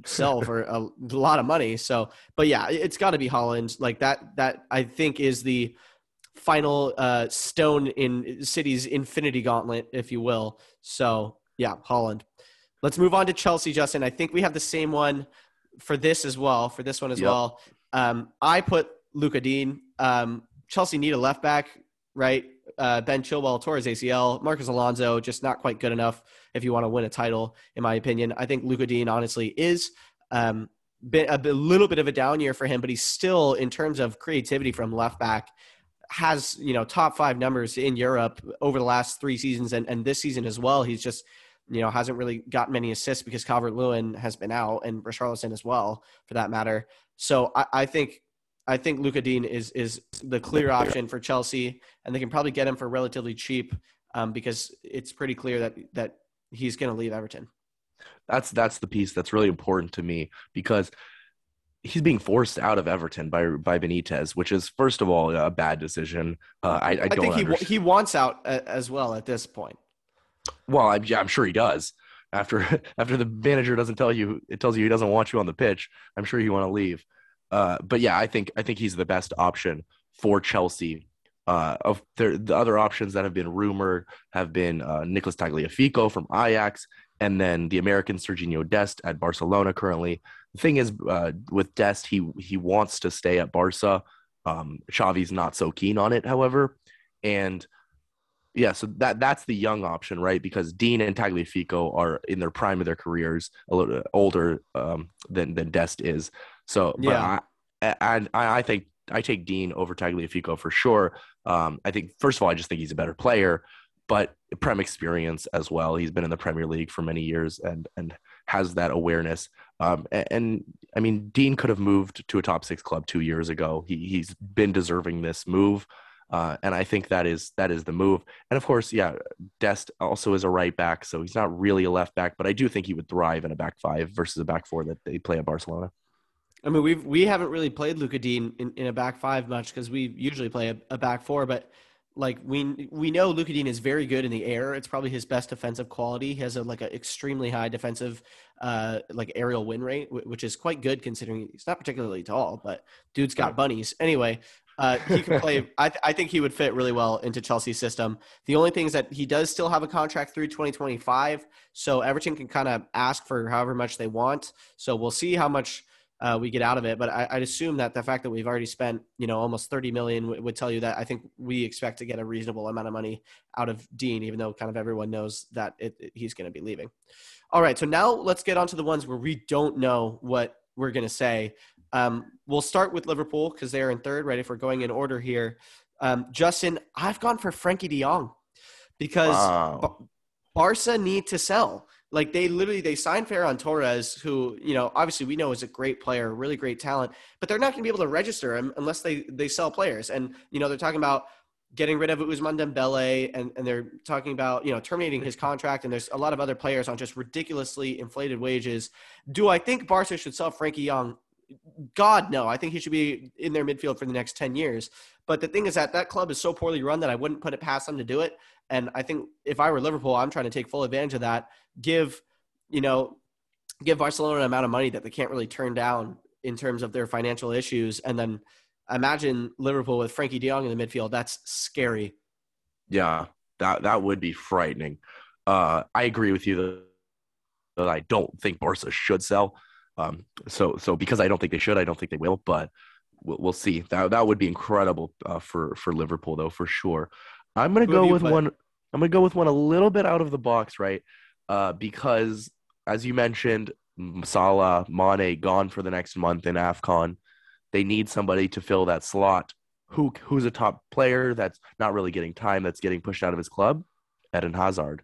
sell for a lot of money. So, but yeah, it's got to be Haaland. Like that I think is the final stone in City's infinity gauntlet, if you will. So yeah, Haaland. Let's move on to Chelsea, Justin. I think we have the same one for this as well. I put Lucas Digne. Chelsea need a left back, right? Ben Chilwell, Torres ACL, Marcos Alonso, just not quite good enough if you want to win a title, in my opinion. I think Lucas Digne honestly is a little bit of a down year for him, but he's still, in terms of creativity from left back, has top five numbers in Europe over the last three seasons and this season as well. He's just hasn't really got many assists because Calvert-Lewin has been out and Richarlison as well, for that matter. So I think Lucas Digne is the clear option for Chelsea, and they can probably get him for relatively cheap because it's pretty clear that he's going to leave Everton. That's the piece that's really important to me because he's being forced out of Everton by Benitez, which is, first of all, a bad decision. I don't think he wants out as well at this point. Well, I'm sure he does. After the manager doesn't tell you, it tells you he doesn't want you on the pitch. I'm sure you want to leave. But yeah, I think he's the best option for Chelsea. Of the other options that have been rumored have been Nicolas Tagliafico from Ajax, and then the American Serginho Dest at Barcelona currently. The thing is, with Dest, he wants to stay at Barca. Xavi's not so keen on it, however, and. Yeah, so that's the young option, right? Because Digne and Tagliafico are in their prime of their careers, a little older than Dest is. So, yeah. I think I take Digne over Tagliafico for sure. I think, first of all, I just think he's a better player, but Prem experience as well. He's been in the Premier League for many years and has that awareness. I mean, Digne could have moved to a top six club 2 years ago. He's been deserving this move. And I think that is the move. And of course, yeah, Dest also is a right back, so he's not really a left back, but I do think he would thrive in a back five versus a back four that they play at Barcelona. I mean, we haven't really played Lucas Digne in a back five much because we usually play a back four, but like we know Lucas Digne is very good in the air. It's probably his best defensive quality. He has an extremely high defensive aerial win rate, which is quite good considering he's not particularly tall, but dude's got bunnies. Anyway, he can play. I think he would fit really well into Chelsea's system. The only thing is that he does still have a contract through 2025, so Everton can kind of ask for however much they want. So we'll see how much we get out of it. But I'd assume that the fact that we've already spent, almost $30 million would tell you that I think we expect to get a reasonable amount of money out of Digne, even though kind of everyone knows that he's going to be leaving. All right, so now let's get on to the ones where we don't know what we're going to say. We'll start with Liverpool because they're in third, right? If we're going in order here. Justin, I've gone for Frenkie de Jong because Barca need to sell. Like they signed Ferran Torres, who, obviously we know is a great player, really great talent, but they're not going to be able to register him unless they sell players. And, they're talking about getting rid of Ousmane Dembele and they're talking about, terminating his contract. And there's a lot of other players on just ridiculously inflated wages. Do I think Barca should sell Frenkie de Jong? God, no. I think he should be in their midfield for the next 10 years. But the thing is that club is so poorly run that I wouldn't put it past them to do it. And I think if I were Liverpool, I'm trying to take full advantage of that. Give Barcelona an amount of money that they can't really turn down in terms of their financial issues. And then imagine Liverpool with Frankie de Jong in the midfield. That's scary. Yeah, that would be frightening. I agree with you that I don't think Barca should sell. So because I don't think they should, I don't think they will, but we'll see. That would be incredible for Liverpool though, for sure. I'm going to go with one a little bit out of the box, right? Because as you mentioned, Salah, Mane gone for the next month in AFCON. They need somebody to fill that slot. Who's a top player that's not really getting time, that's getting pushed out of his club? Eden Hazard.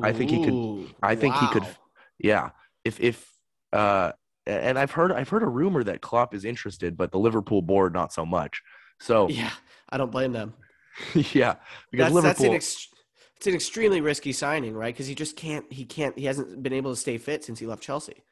I think he could. And I've heard a rumor that Klopp is interested, but the Liverpool board not so much. So yeah, I don't blame them. Yeah, because Liverpool. It's an extremely risky signing, right? Because he hasn't been able to stay fit since he left Chelsea.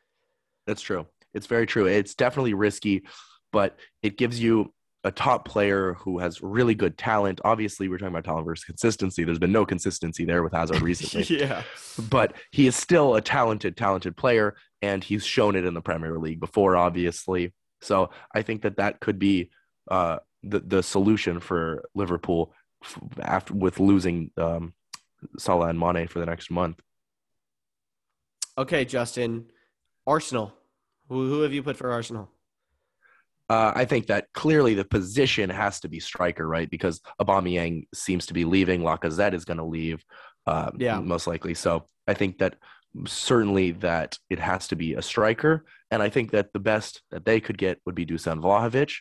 That's true. It's very true. It's definitely risky, but it gives you a top player who has really good talent. Obviously, we're talking about talent versus consistency. There's been no consistency there with Hazard recently. Yeah. But he is still a talented player, and he's shown it in the Premier League before, obviously. So I think that could be the solution for Liverpool with losing Salah and Mane for the next month. Okay, Justin. Arsenal. Who have you put for Arsenal? I think that clearly the position has to be striker, right? Because Aubameyang seems to be leaving. Lacazette is going to leave, most likely. So I think that certainly that it has to be a striker. And I think that the best that they could get would be Dusan Vlahovic.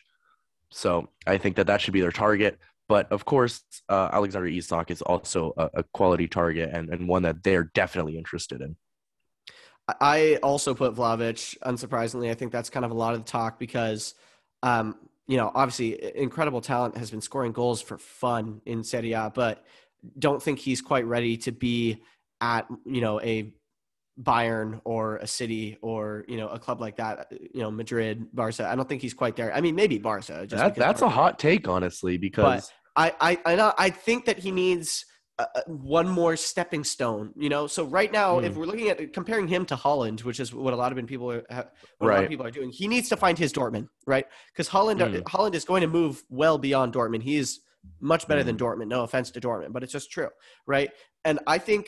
So I think that should be their target. But, of course, Alexander Isak is also a quality target and one that they're definitely interested in. I also put Vlahovic, unsurprisingly. I think that's kind of a lot of the talk because, obviously incredible talent, has been scoring goals for fun in Serie A, but don't think he's quite ready to be at, a Bayern or a City or, a club like that, Madrid, Barca. I don't think he's quite there. I mean, maybe Barca. That's a hot take, honestly, because I think that he needs – one more stepping stone, So right now, if we're looking at comparing him to Haaland, which is what a lot of people are doing, he needs to find his Dortmund, right? Because Haaland is going to move well beyond Dortmund. He is much better than Dortmund. No offense to Dortmund, but it's just true, right? And I think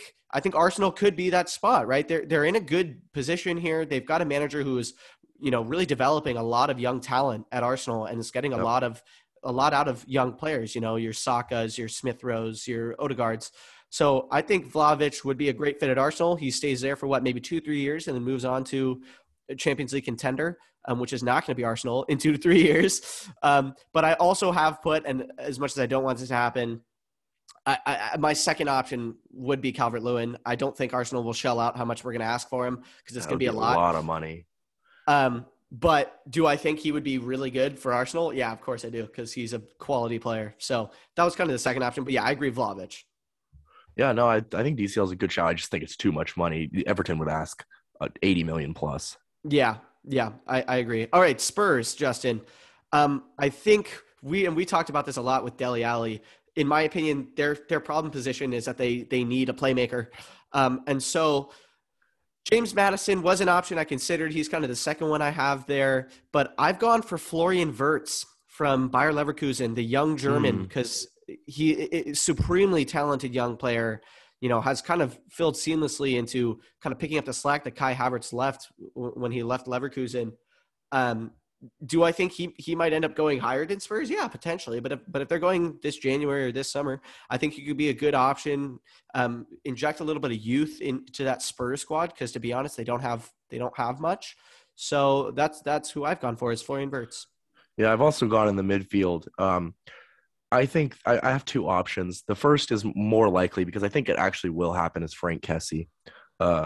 Arsenal could be that spot, right? They're in a good position here. They've got a manager who is, really developing a lot of young talent at Arsenal and is getting a lot out of young players, your Sakas, your Smith-Rowe, your Odegaards. So I think Vlahovic would be a great fit at Arsenal. He stays there for maybe 2-3 years and then moves on to a Champions League contender, which is not going to be Arsenal in 2 to 3 years. But I also have put, and as much as I don't want this to happen, my second option would be Calvert-Lewin. I don't think Arsenal will shell out how much we're going to ask for him because it's going to be a lot of money. But do I think he would be really good for Arsenal? Yeah, of course I do, because he's a quality player. So that was kind of the second option. But yeah, I agree, Vlahovic. Yeah, no, I think DCL is a good shot. I just think it's too much money. Everton would ask 80 million plus. Yeah, I agree. All right, Spurs, Justin. I think we talked about this a lot with Dele Alli. In my opinion, their problem position is that they need a playmaker, and so. James Maddison was an option I considered. He's kind of the second one I have there. But I've gone for Florian Wirtz from Bayer Leverkusen, the young German, because he is a supremely talented young player, has kind of filled seamlessly into kind of picking up the slack that Kai Havertz left when he left Leverkusen. Do I think he might end up going higher than Spurs? Yeah, potentially. But if they're going this January or this summer, I think he could be a good option. Inject a little bit of youth into that Spurs squad because, to be honest, they don't have much. So that's who I've gone for, is Florian Wirtz. Yeah, I've also gone in the midfield. I think I have two options. The first is more likely because I think it actually will happen, is Frank Kessie. I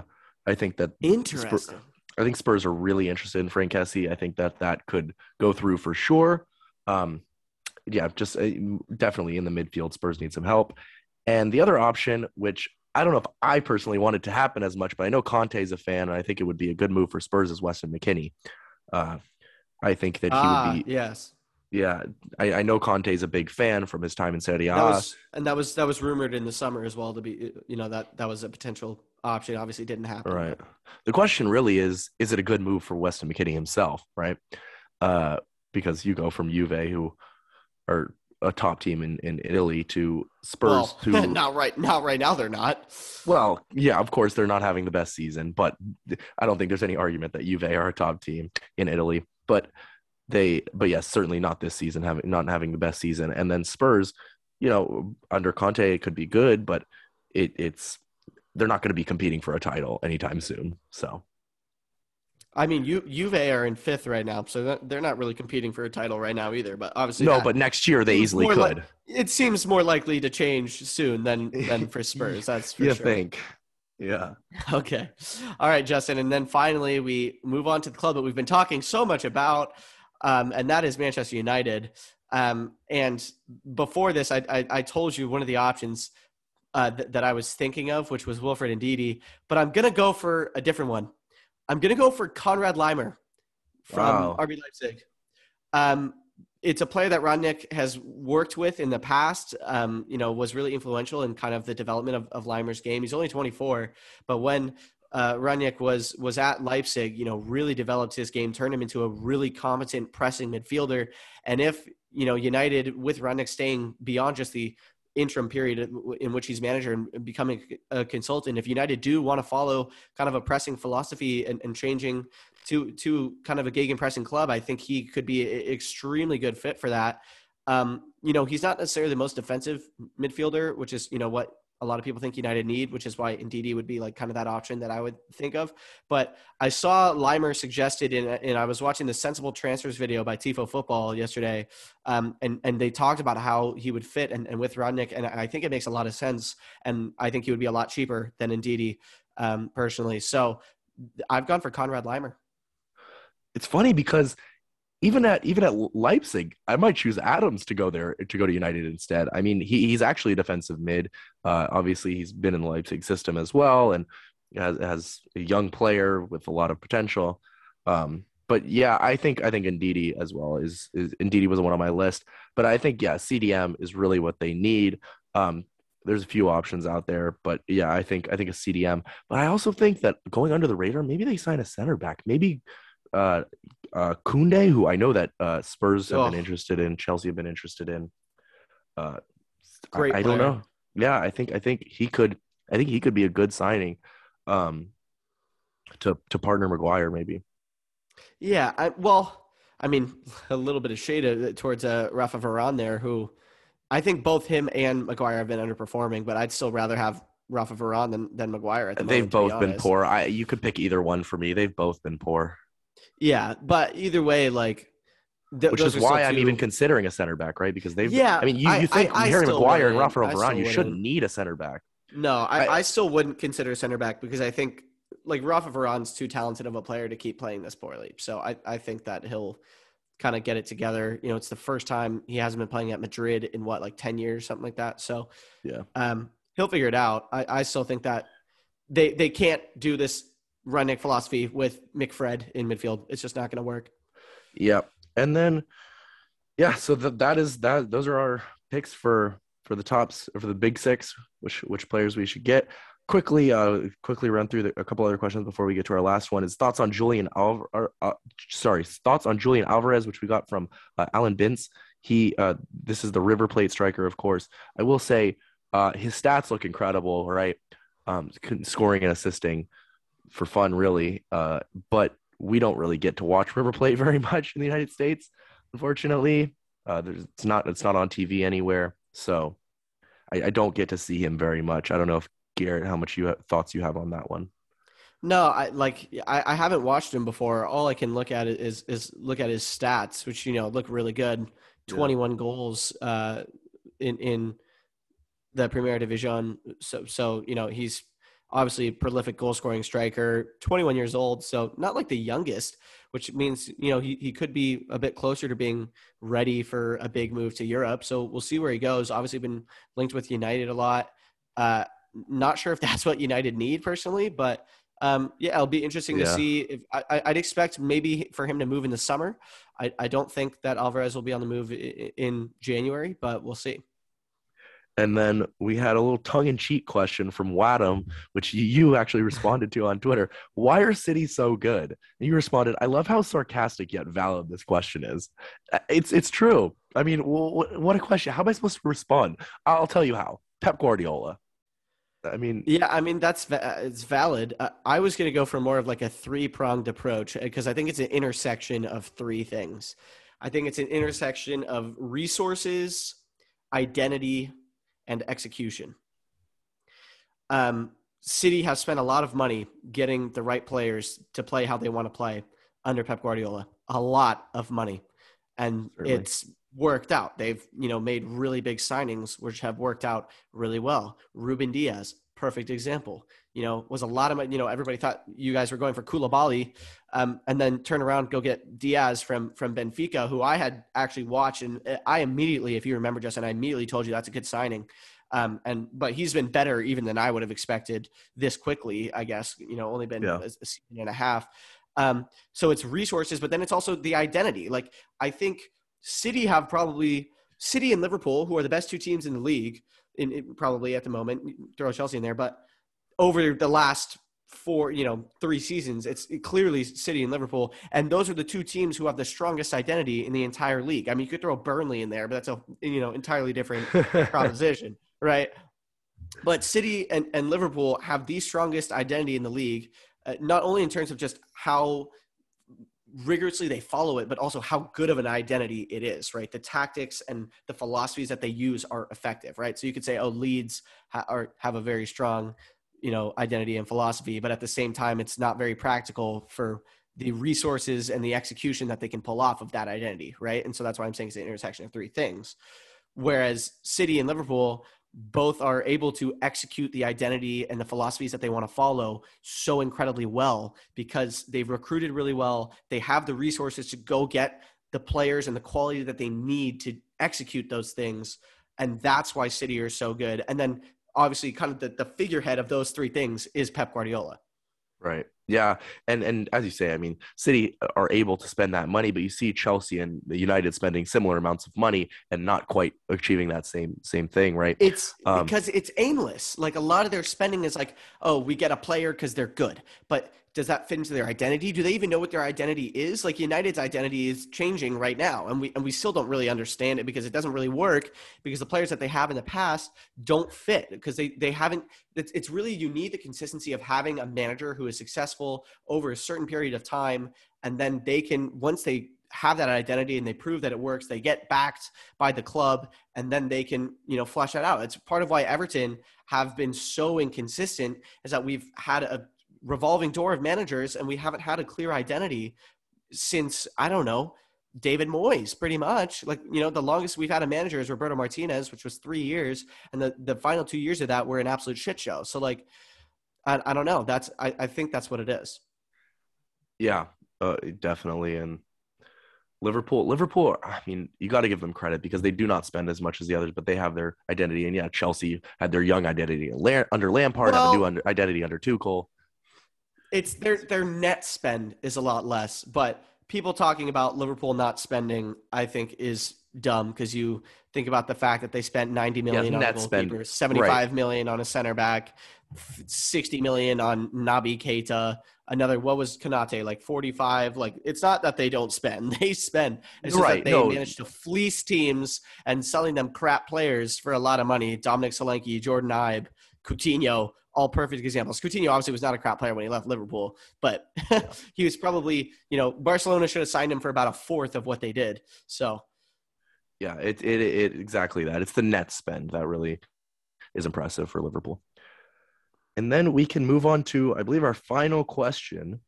think that interesting. I think Spurs are really interested in Frank Kessie. I think that could go through for sure. Definitely in the midfield, Spurs need some help. And the other option, which I don't know if I personally wanted to happen as much, but I know Conte's a fan, and I think it would be a good move for Spurs, is Weston McKennie. I think that he would be Yeah, I know Conte's a big fan from his time in Serie A. That was rumored in the summer as well to be, you know, that was a potential option. Obviously didn't happen. Right. The question really is it a good move for Weston McKennie himself, right? Because you go from Juve, who are a top team in Italy, to Spurs, who... Not right now, they're not. Well, yeah, of course, they're not having the best season, but I don't think there's any argument that Juve are a top team in Italy. But yes, certainly not this season, not having the best season. And then Spurs, you know, under Conte, it could be good, but they're not going to be competing for a title anytime soon. So, I mean, Juve are in fifth right now, so they're not really competing for a title right now either. But obviously, but next year they easily could. It seems more likely to change soon than for Spurs. That's for sure. You think? Yeah. Okay. All right, Justin. And then finally, we move on to the club that we've been talking so much about. And that is Manchester United. And before this, I told you one of the options that I was thinking of, which was Wilfred Ndidi. But I'm going to go for a different one. I'm going to go for Konrad Leimer from RB Leipzig. It's a player that Rangnick has worked with in the past, was really influential in kind of the development of Leimer's game. He's only 24, but when Rangnick was at Leipzig, you know, really developed his game, turned him into a really competent pressing midfielder. And if, you know, United with Rangnick staying beyond just the interim period in which he's manager and becoming a consultant, if United do want to follow kind of a pressing philosophy and changing to kind of a gegenpressing club, I think he could be an extremely good fit for that. He's not necessarily the most defensive midfielder, which is, you know, what a lot of people think United need, which is why Ndidi would be like kind of that option that I would think of. But I saw Leimer suggested and I was watching the Sensible Transfers video by Tifo Football yesterday. And they talked about how he would fit and with Rangnick. And I think it makes a lot of sense. And I think he would be a lot cheaper than Ndidi personally. So I've gone for Konrad Leimer. It's funny because even at Leipzig, I might choose Adams to go to United instead. I mean, he's actually a defensive mid. Obviously, he's been in the Leipzig system as well, and has a young player with a lot of potential. But yeah, I think Ndidi as well is Ndidi was one on my list. But I think CDM is really what they need. There's a few options out there, but yeah, I think a CDM. But I also think that going under the radar, maybe they sign a center back. Maybe. Koundé, who I know that Spurs have been interested in, Chelsea have been interested in. Great. I don't know. Yeah, I think he could be a good signing to partner Maguire maybe. Yeah, a little bit of shade towards Rafa Varane there, who I think both him and Maguire have been underperforming, but I'd still rather have Rafa Varane than Maguire at the moment. They've both been poor. You could pick either one for me. They've both been poor. Yeah, but either way, like... Which is why I'm even considering a center back, right? Because they've... Yeah, I mean, you think Harry Maguire and Rafa Varane, you shouldn't need a center back. No, I still wouldn't consider a center back because I think, like, Rafa Varane's too talented of a player to keep playing this poorly. So I think that he'll kind of get it together. You know, it's the first time he hasn't been playing at Madrid in, 10 years, something like that. So yeah, he'll figure it out. I still think that they can't do this Rangnick philosophy with McFred in midfield. It's just not going to work. Yeah. And then, so that is that. Those are our picks for the tops, for the big six, which players we should get. Quickly run through a couple other questions before we get to our last one. Is thoughts on Julian Alvarez, which we got from Alan Bintz. This is the River Plate striker, of course. I will say his stats look incredible, right? Scoring and assisting. For fun, really, but we don't really get to watch River Plate very much in the United States, unfortunately. It's not on TV anywhere, so I don't get to see him very much. I don't know if Garrett, how much thoughts you have on that one. No, I haven't watched him before. All I can look at is look at his stats, which look really good. 21 goals in the Primera Division. So he's obviously a prolific goal-scoring striker, 21 years old, so not like the youngest, which means, he could be a bit closer to being ready for a big move to Europe. So we'll see where he goes. Obviously been linked with United a lot. Not sure if that's what United need personally, but Yeah, it'll be interesting to see. If I'd expect maybe for him to move in the summer. I don't think that Alvarez will be on the move in January, but we'll see. And then we had a little tongue-in-cheek question from Wadham, which you actually responded to on Twitter. Why are City so good? And you responded, I love how sarcastic yet valid this question is. It's true. I mean, what a question. How am I supposed to respond? I'll tell you how. Pep Guardiola. I mean, yeah, I mean, it's valid. I was going to go for more of like a three-pronged approach because I think it's an intersection of three things. I think it's an intersection of resources, identity, and execution. City have spent a lot of money getting the right players to play how they want to play under Pep Guardiola, a lot of money. And it's worked out. They've, made really big signings, which have worked out really well. Ruben Diaz, perfect example, was a lot of, everybody thought you guys were going for Koulibaly, and then turn around, go get Diaz from Benfica, who I had actually watched. And I immediately, if you remember, Justin, I immediately told you that's a good signing. But he's been better even than I would have expected this quickly, I guess, only been a season and a half. So it's resources, but then it's also the identity. Like, I think City have probably City and Liverpool, who are the best two teams in the league, probably at the moment. Throw Chelsea in there, but over the last three seasons, it's clearly City and Liverpool, and those are the two teams who have the strongest identity in the entire league. I mean, you could throw Burnley in there, but that's a entirely different proposition, right? But City and Liverpool have the strongest identity in the league, not only in terms of just how rigorously they follow it, but also how good of an identity it is, right? The tactics and the philosophies that they use are effective, right? So you could say, Leeds have a very strong, identity and philosophy, but at the same time, it's not very practical for the resources and the execution that they can pull off of that identity, right? And so that's why I'm saying it's the intersection of three things. Whereas City and Liverpool both are able to execute the identity and the philosophies that they want to follow so incredibly well because they've recruited really well. They have the resources to go get the players and the quality that they need to execute those things. And that's why City are so good. And then obviously kind of the figurehead of those three things is Pep Guardiola. Right. Yeah. And as you say, I mean, City are able to spend that money, but you see Chelsea and United spending similar amounts of money and not quite achieving that same thing, right? It's because it's aimless. Like a lot of their spending is like, oh, we get a player because they're good. But does that fit into their identity? Do they even know what their identity is? Like United's identity is changing right now, and we still don't really understand it because it doesn't really work because the players that they have in the past don't fit because they haven't – it's really you need the consistency of having a manager who is successful over a certain period of time, and then they can – once they have that identity and they prove that it works, they get backed by the club, and then they can flesh that out. It's part of why Everton have been so inconsistent is that we've had a – revolving door of managers, and we haven't had a clear identity since, I don't know, David Moyes, pretty much. Like, the longest we've had a manager is Roberto Martinez, which was 3 years, and the final 2 years of that were an absolute shit show. So, like, I don't know. I think that's what it is. Yeah, definitely. And Liverpool, I mean, you got to give them credit because they do not spend as much as the others, but they have their identity. And yeah, Chelsea had their young identity under Lampard, have a new identity under Tuchel. It's their net spend is a lot less, but people talking about Liverpool not spending, I think, is dumb because you think about the fact that they spent $90 million on a goalkeeper, $75 million on a center back, $60 million on Naby Keita. Another, what was Konate, like 45? Like, it's not that they don't spend; they spend. It's just that they managed to fleece teams and selling them crap players for a lot of money. Dominic Solanke, Jordan Ibe, Coutinho. All perfect examples. Coutinho obviously was not a crap player when he left Liverpool, but he was probably, Barcelona should have signed him for about a fourth of what they did. So, yeah, it exactly that. It's the net spend that really is impressive for Liverpool. And then we can move on to, I believe, our final question,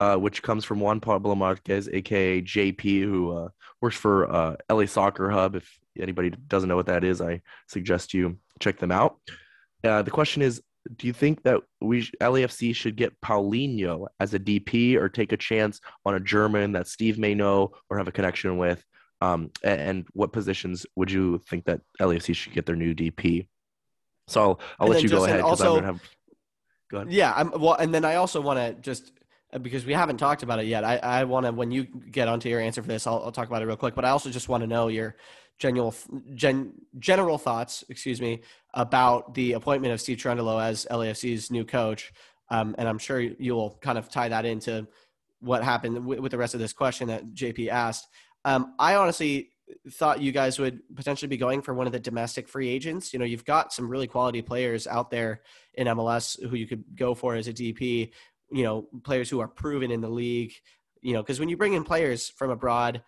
which comes from Juan Pablo Marquez, aka JP, who works for LA Soccer Hub. If anybody doesn't know what that is, I suggest you check them out. The question is, do you think that LAFC should get Paulinho as a DP or take a chance on a German that Steve may know or have a connection with? And what positions would you think that LAFC should get their new DP? So I'll let you go ahead. Also, Go ahead. Yeah. Well, and then I also want to just, because we haven't talked about it yet, I want to, when you get onto your answer for this, I'll talk about it real quick, but I also just want to know your general thoughts, about the appointment of Steve Cherundolo as LAFC's new coach. And I'm sure you'll kind of tie that into what happened with the rest of this question that JP asked. I honestly thought you guys would potentially be going for one of the domestic free agents. You know, you've got some really quality players out there in MLS who you could go for as a DP, you know, players who are proven in the league, you know, because when you bring in players from abroad,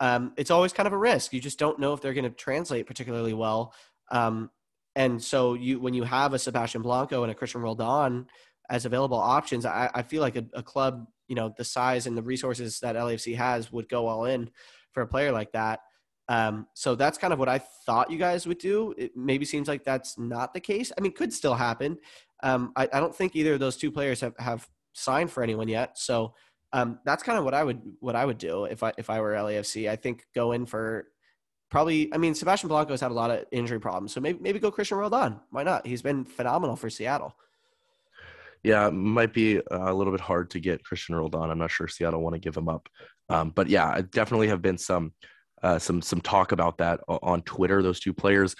it's always kind of a risk. You just don't know if they're going to translate particularly well. And so when you have a Sebastian Blanco and a Christian Roldan as available options, I feel like a club, you know, the size and the resources that LAFC has would go all in for a player like that. So that's kind of what I thought you guys would do. It maybe seems like that's not the case. I mean, could still happen. I don't think either of those two players have signed for anyone yet. So that's kind of what I would do if I were LAFC. I think go in for probably, I mean, Sebastian Blanco's had a lot of injury problems. So maybe go Christian Roldan. Why not? He's been phenomenal for Seattle. Yeah, it might be a little bit hard to get Christian Roldan. I'm not sure Seattle want to give him up. But yeah, I definitely have been some talk about that on Twitter, those two players.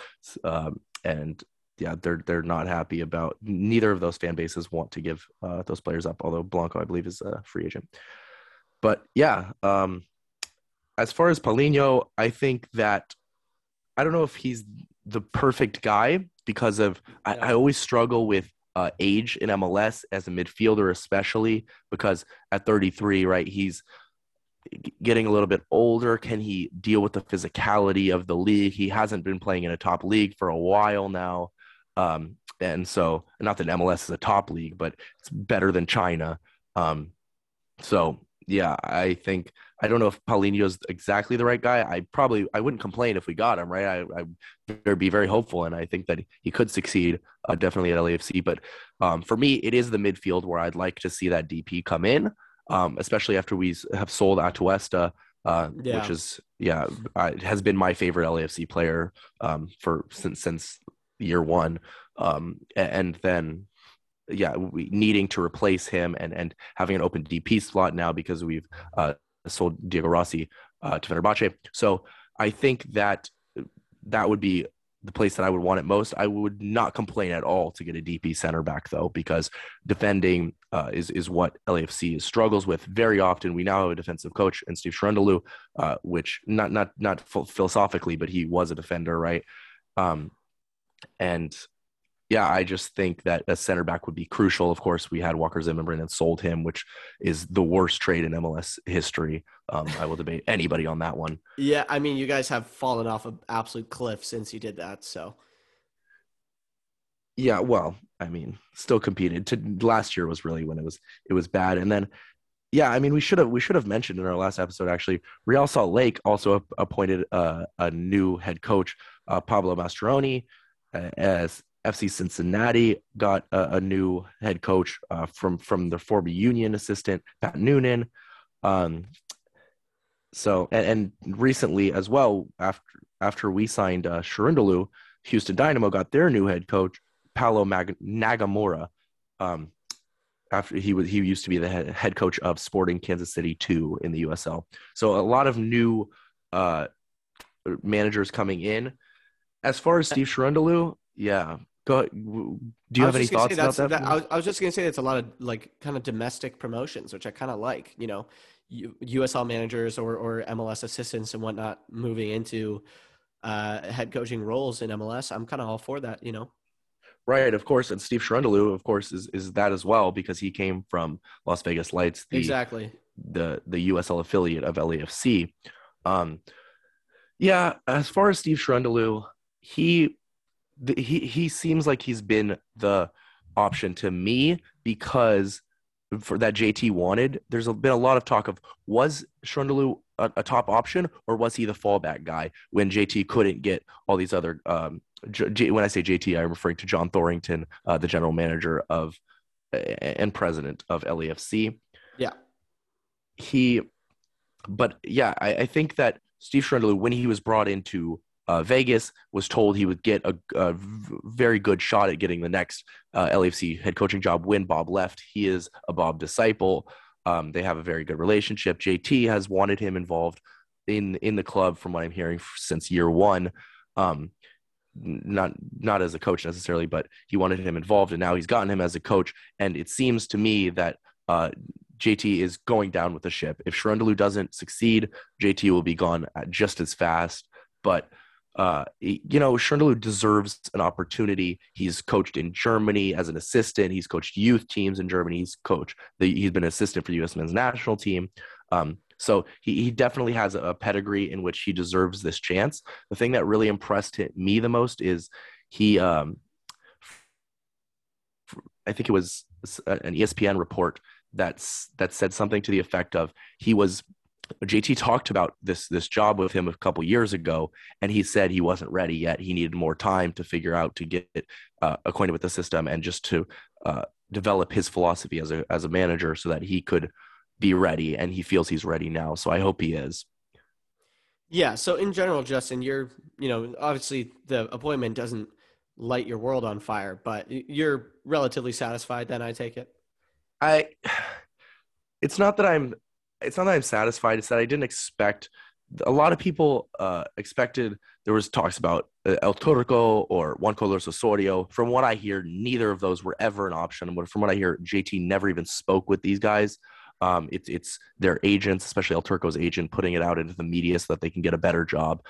And yeah, they're not happy about, neither of those fan bases want to give those players up. Although Blanco, I believe, is a free agent. But yeah, as far as Paulinho, I think that, I don't know if he's the perfect guy because of, I always struggle with age in MLS as a midfielder, especially because at 33, right, he's getting a little bit older. Can he deal with the physicality of the league? He hasn't been playing in a top league for a while now. And so, not that MLS is a top league, but it's better than China. So yeah, I think, I don't know if Paulinho's exactly the right guy. I wouldn't complain if we got him, right? I'd be very hopeful, and I think that he could succeed definitely at LAFC. But for me, it is the midfield where I'd like to see that DP come in, especially after we have sold Atuesta, which is, has been my favorite LAFC player for since year one. And then, yeah, we needing to replace him and having an open DP slot now because we've sold Diego Rossi to Fenerbahce. So I think that would be the place that I would want it most. I would not complain at all to get a DP center back, though, because defending is what LAFC struggles with very often. We now have a defensive coach in Steve Cherundolo, which not philosophically, but he was a defender, right? And yeah, I just think that a center back would be crucial. Of course, we had Walker Zimmerman and sold him, which is the worst trade in MLS history. I will debate anybody on that one. Yeah, I mean, you guys have fallen off an absolute cliff since you did that, so. Yeah, well, I mean, still competed. Last year was really when it was bad. And then, yeah, I mean, we should have mentioned in our last episode, actually, Real Salt Lake also appointed a new head coach, Pablo Mascheroni, as FC Cincinnati got a new head coach from the former Union assistant, Pat Noonan. So, and recently as well, after we signed Cherundolo, Houston Dynamo got their new head coach, Paolo Nagamura. After he used to be the head coach of Sporting Kansas City 2 in the USL. So a lot of new managers coming in. As far as Steve Cherundolo, yeah. Go ahead. Do you have any thoughts about that? I was just going to say that's a lot of like kind of domestic promotions, which I kind of like, you know, USL managers or MLS assistants and whatnot moving into head coaching roles in MLS. I'm kind of all for that, you know. Right, of course. And Steve Cherundolo, of course, is that as well because he came from Las Vegas Lights, the USL affiliate of LAFC. Yeah, as far as Steve Cherundolo, he seems like he's been the option to me because for that JT wanted, there's been a lot of talk of was Cherundolo a top option or was he the fallback guy when JT couldn't get all these other when I say JT, I'm referring to John Thorington, the general manager of and president of LAFC. Yeah. But yeah, I think that Steve Cherundolo, when he was brought into Vegas was told he would get a very good shot at getting the next LAFC head coaching job when Bob left. He is a Bob disciple. They have a very good relationship. JT has wanted him involved in the club, from what I'm hearing, since year one. Not as a coach necessarily, but he wanted him involved, and now he's gotten him as a coach. And it seems to me that JT is going down with the ship. If Sherundaloo doesn't succeed, JT will be gone just as fast. But Sherundaloo deserves an opportunity. He's coached in Germany as an assistant. He's coached youth teams in Germany. He's been an assistant for the U.S. men's national team. So he definitely has a pedigree in which he deserves this chance. The thing that really impressed me the most is he, I think it was an ESPN report that said something to the effect of JT talked about this job with him a couple years ago, and he said he wasn't ready yet. He needed more time to figure out, to get acquainted with the system, and just to develop his philosophy as a manager so that he could be ready, and he feels he's ready now. So I hope he is. Yeah. So in general, Justin, you're, obviously the appointment doesn't light your world on fire, but you're relatively satisfied then, I take it. It's not that I'm satisfied. It's that I didn't expect. A lot of people expected, there was talks about El Turco or Juan Carlos Osorio. From what I hear, neither of those were ever an option. From what I hear, JT never even spoke with these guys. It's their agents, especially El Turco's agent, putting it out into the media so that they can get a better job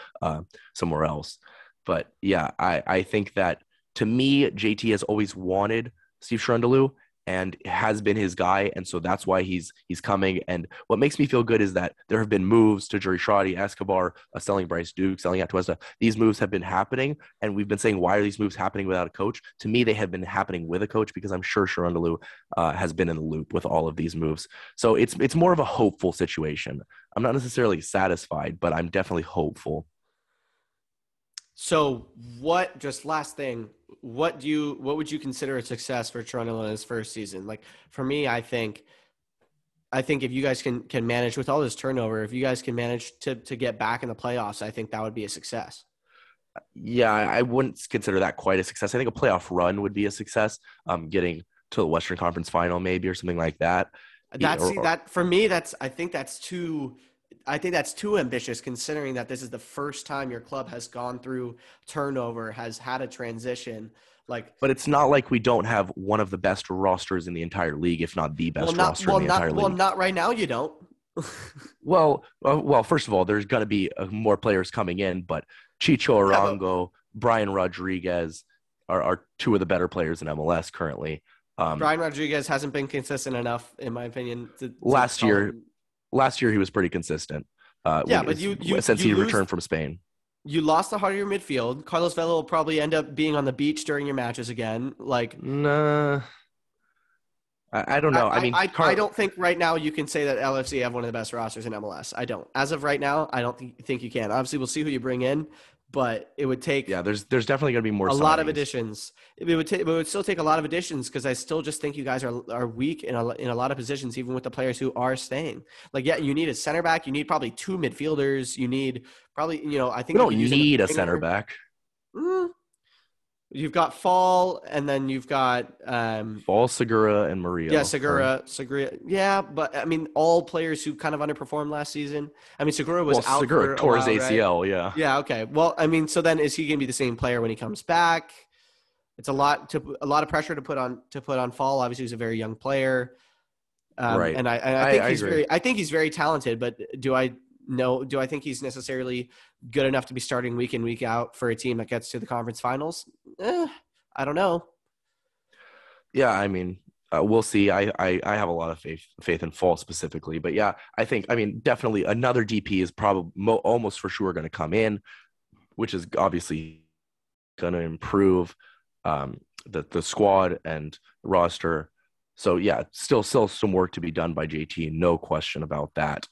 somewhere else. But yeah, I think that, to me, JT has always wanted Steve Sherundaloo and has been his guy, and so that's why he's coming. And what makes me feel good is that there have been moves to Juri Shoddy, Escobar, selling Bryce Duke, selling Atuesta. These moves have been happening, and we've been saying, why are these moves happening without a coach? To me, they have been happening with a coach, because I'm sure Sherundaloo has been in the loop with all of these moves. So it's more of a hopeful situation. I'm not necessarily satisfied, but I'm definitely hopeful. So what would you consider a success for Toronto in his first season? Like, for me, I think if you guys can manage with all this turnover, if you guys can manage to get back in the playoffs, I think that would be a success. Yeah, I wouldn't consider that quite a success. I think a playoff run would be a success. Getting to the Western Conference final, maybe, or something like that. I think that's too ambitious, considering that this is the first time your club has gone through turnover, has had a transition. But it's not like we don't have one of the best rosters in the entire league, if not the best roster in the entire league. Well, not right now, you don't. Well, first of all, there's going to be more players coming in, but Chicho Arango, Brian Rodriguez are two of the better players in MLS currently. Brian Rodriguez hasn't been consistent enough, in my opinion. Last year, he was pretty consistent. Since he returned from Spain, you lost the heart of your midfield. Carlos Vela will probably end up being on the beach during your matches again. I don't know. I don't think right now you can say that LFC have one of the best rosters in MLS. I don't. As of right now, I don't think you can. Obviously, we'll see who you bring in, but it would take. Yeah, there's definitely going to be more. Lot of additions. It would still take a lot of additions, because I still just think you guys are weak in a lot of positions, even with the players who are staying. You need a center back. You need probably two midfielders. You need probably I think we don't need a center back. You've got Fall, and then you've got Fall, Segura, and Murillo. Yeah, Segura. Yeah, but all players who kind of underperformed last season. Segura was out. Segura tore his ACL. Right? Yeah. Yeah. Okay. Well, so then is he going to be the same player when he comes back? It's a lot of pressure to put on Fall. Obviously, he's a very young player. Right. And I think he's very talented, but do I think he's necessarily good enough to be starting week in, week out for a team that gets to the conference finals? I don't know. Yeah, we'll see. I have a lot of faith in Fall specifically. But, yeah, I think, definitely another DP is probably almost for sure going to come in, which is obviously going to improve the squad and roster. So, yeah, still some work to be done by JT, no question about that.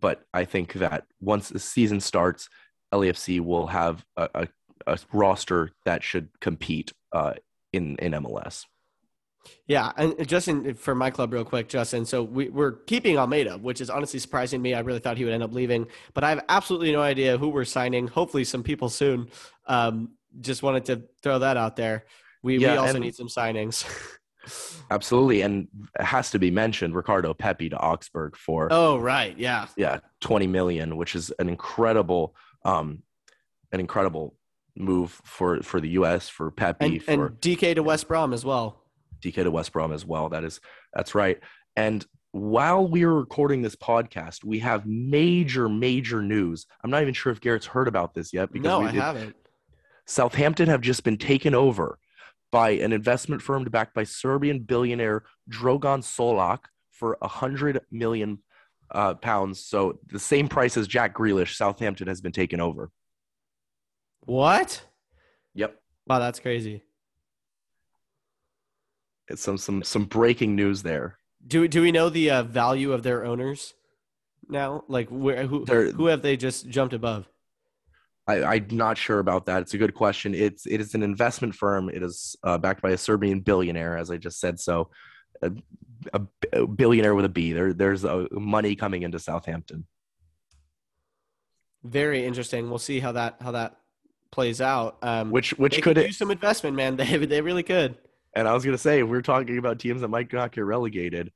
But I think that once the season starts, LAFC will have a roster that should compete in MLS. Yeah, and Justin, for my club real quick, Justin, so we're keeping Almeida, which is honestly surprising me. I really thought he would end up leaving, but I have absolutely no idea who we're signing. Hopefully some people soon. Just wanted to throw that out there. We also need some signings. Absolutely, and it has to be mentioned, Ricardo Pepi to Augsburg for $20 million, which is an incredible move for the US, for Pepi, and DK to West Brom as well. That's right. And while we are recording this podcast, we have major news. I'm not even sure if Garrett's heard about this yet. No, I haven't. Southampton have just been taken over by an investment firm backed by Serbian billionaire Dragan Solak for £100 million pounds. So the same price as Jack Grealish, Southampton has been taken over. What? Yep. Wow, that's crazy. It's some breaking news there. Do we know the value of their owners now? Like who have they just jumped above? I'm not sure about that. It's a good question. It is an investment firm. It is backed by a Serbian billionaire, as I just said. So, a billionaire with a B. There's money coming into Southampton. Very interesting. We'll see how that plays out. Which could do some investment, man. They really could. And I was gonna say, if we're talking about teams that might not get relegated,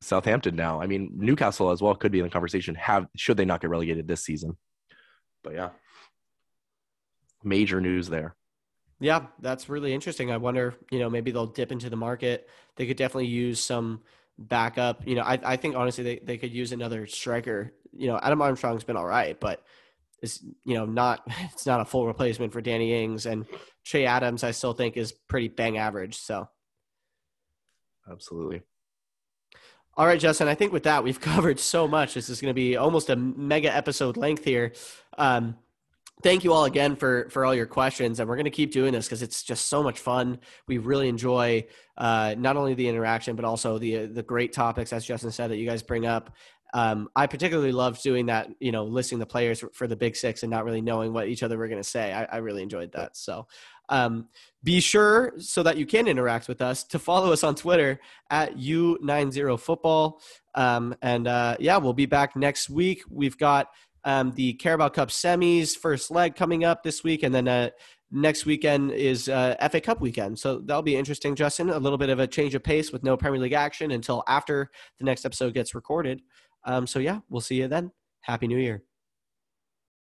Southampton now. I mean, Newcastle as well could be in the conversation. Should they not get relegated this season? But yeah, major news there. Yeah, that's really interesting. I wonder, maybe they'll dip into the market. They could definitely use some backup. I think honestly they could use another striker. Adam Armstrong's been all right, but it's not a full replacement for Danny Ings, and Che Adams I still think is pretty bang average. So absolutely. All right, Justin, I think with that, we've covered so much. This is going to be almost a mega episode length here. Thank you all again for all your questions. And we're going to keep doing this because it's just so much fun. We really enjoy not only the interaction, but also the great topics, as Justin said, that you guys bring up. I particularly love doing that, listing the players for the big six and not really knowing what each other were going to say. I really enjoyed that. So be sure, so that you can interact with us, to follow us on Twitter at U90Football. We'll be back next week. We've got the Carabao Cup semis first leg coming up this week. And then next weekend is FA Cup weekend. So that'll be interesting, Justin. A little bit of a change of pace with no Premier League action until after the next episode gets recorded. We'll see you then. Happy New Year.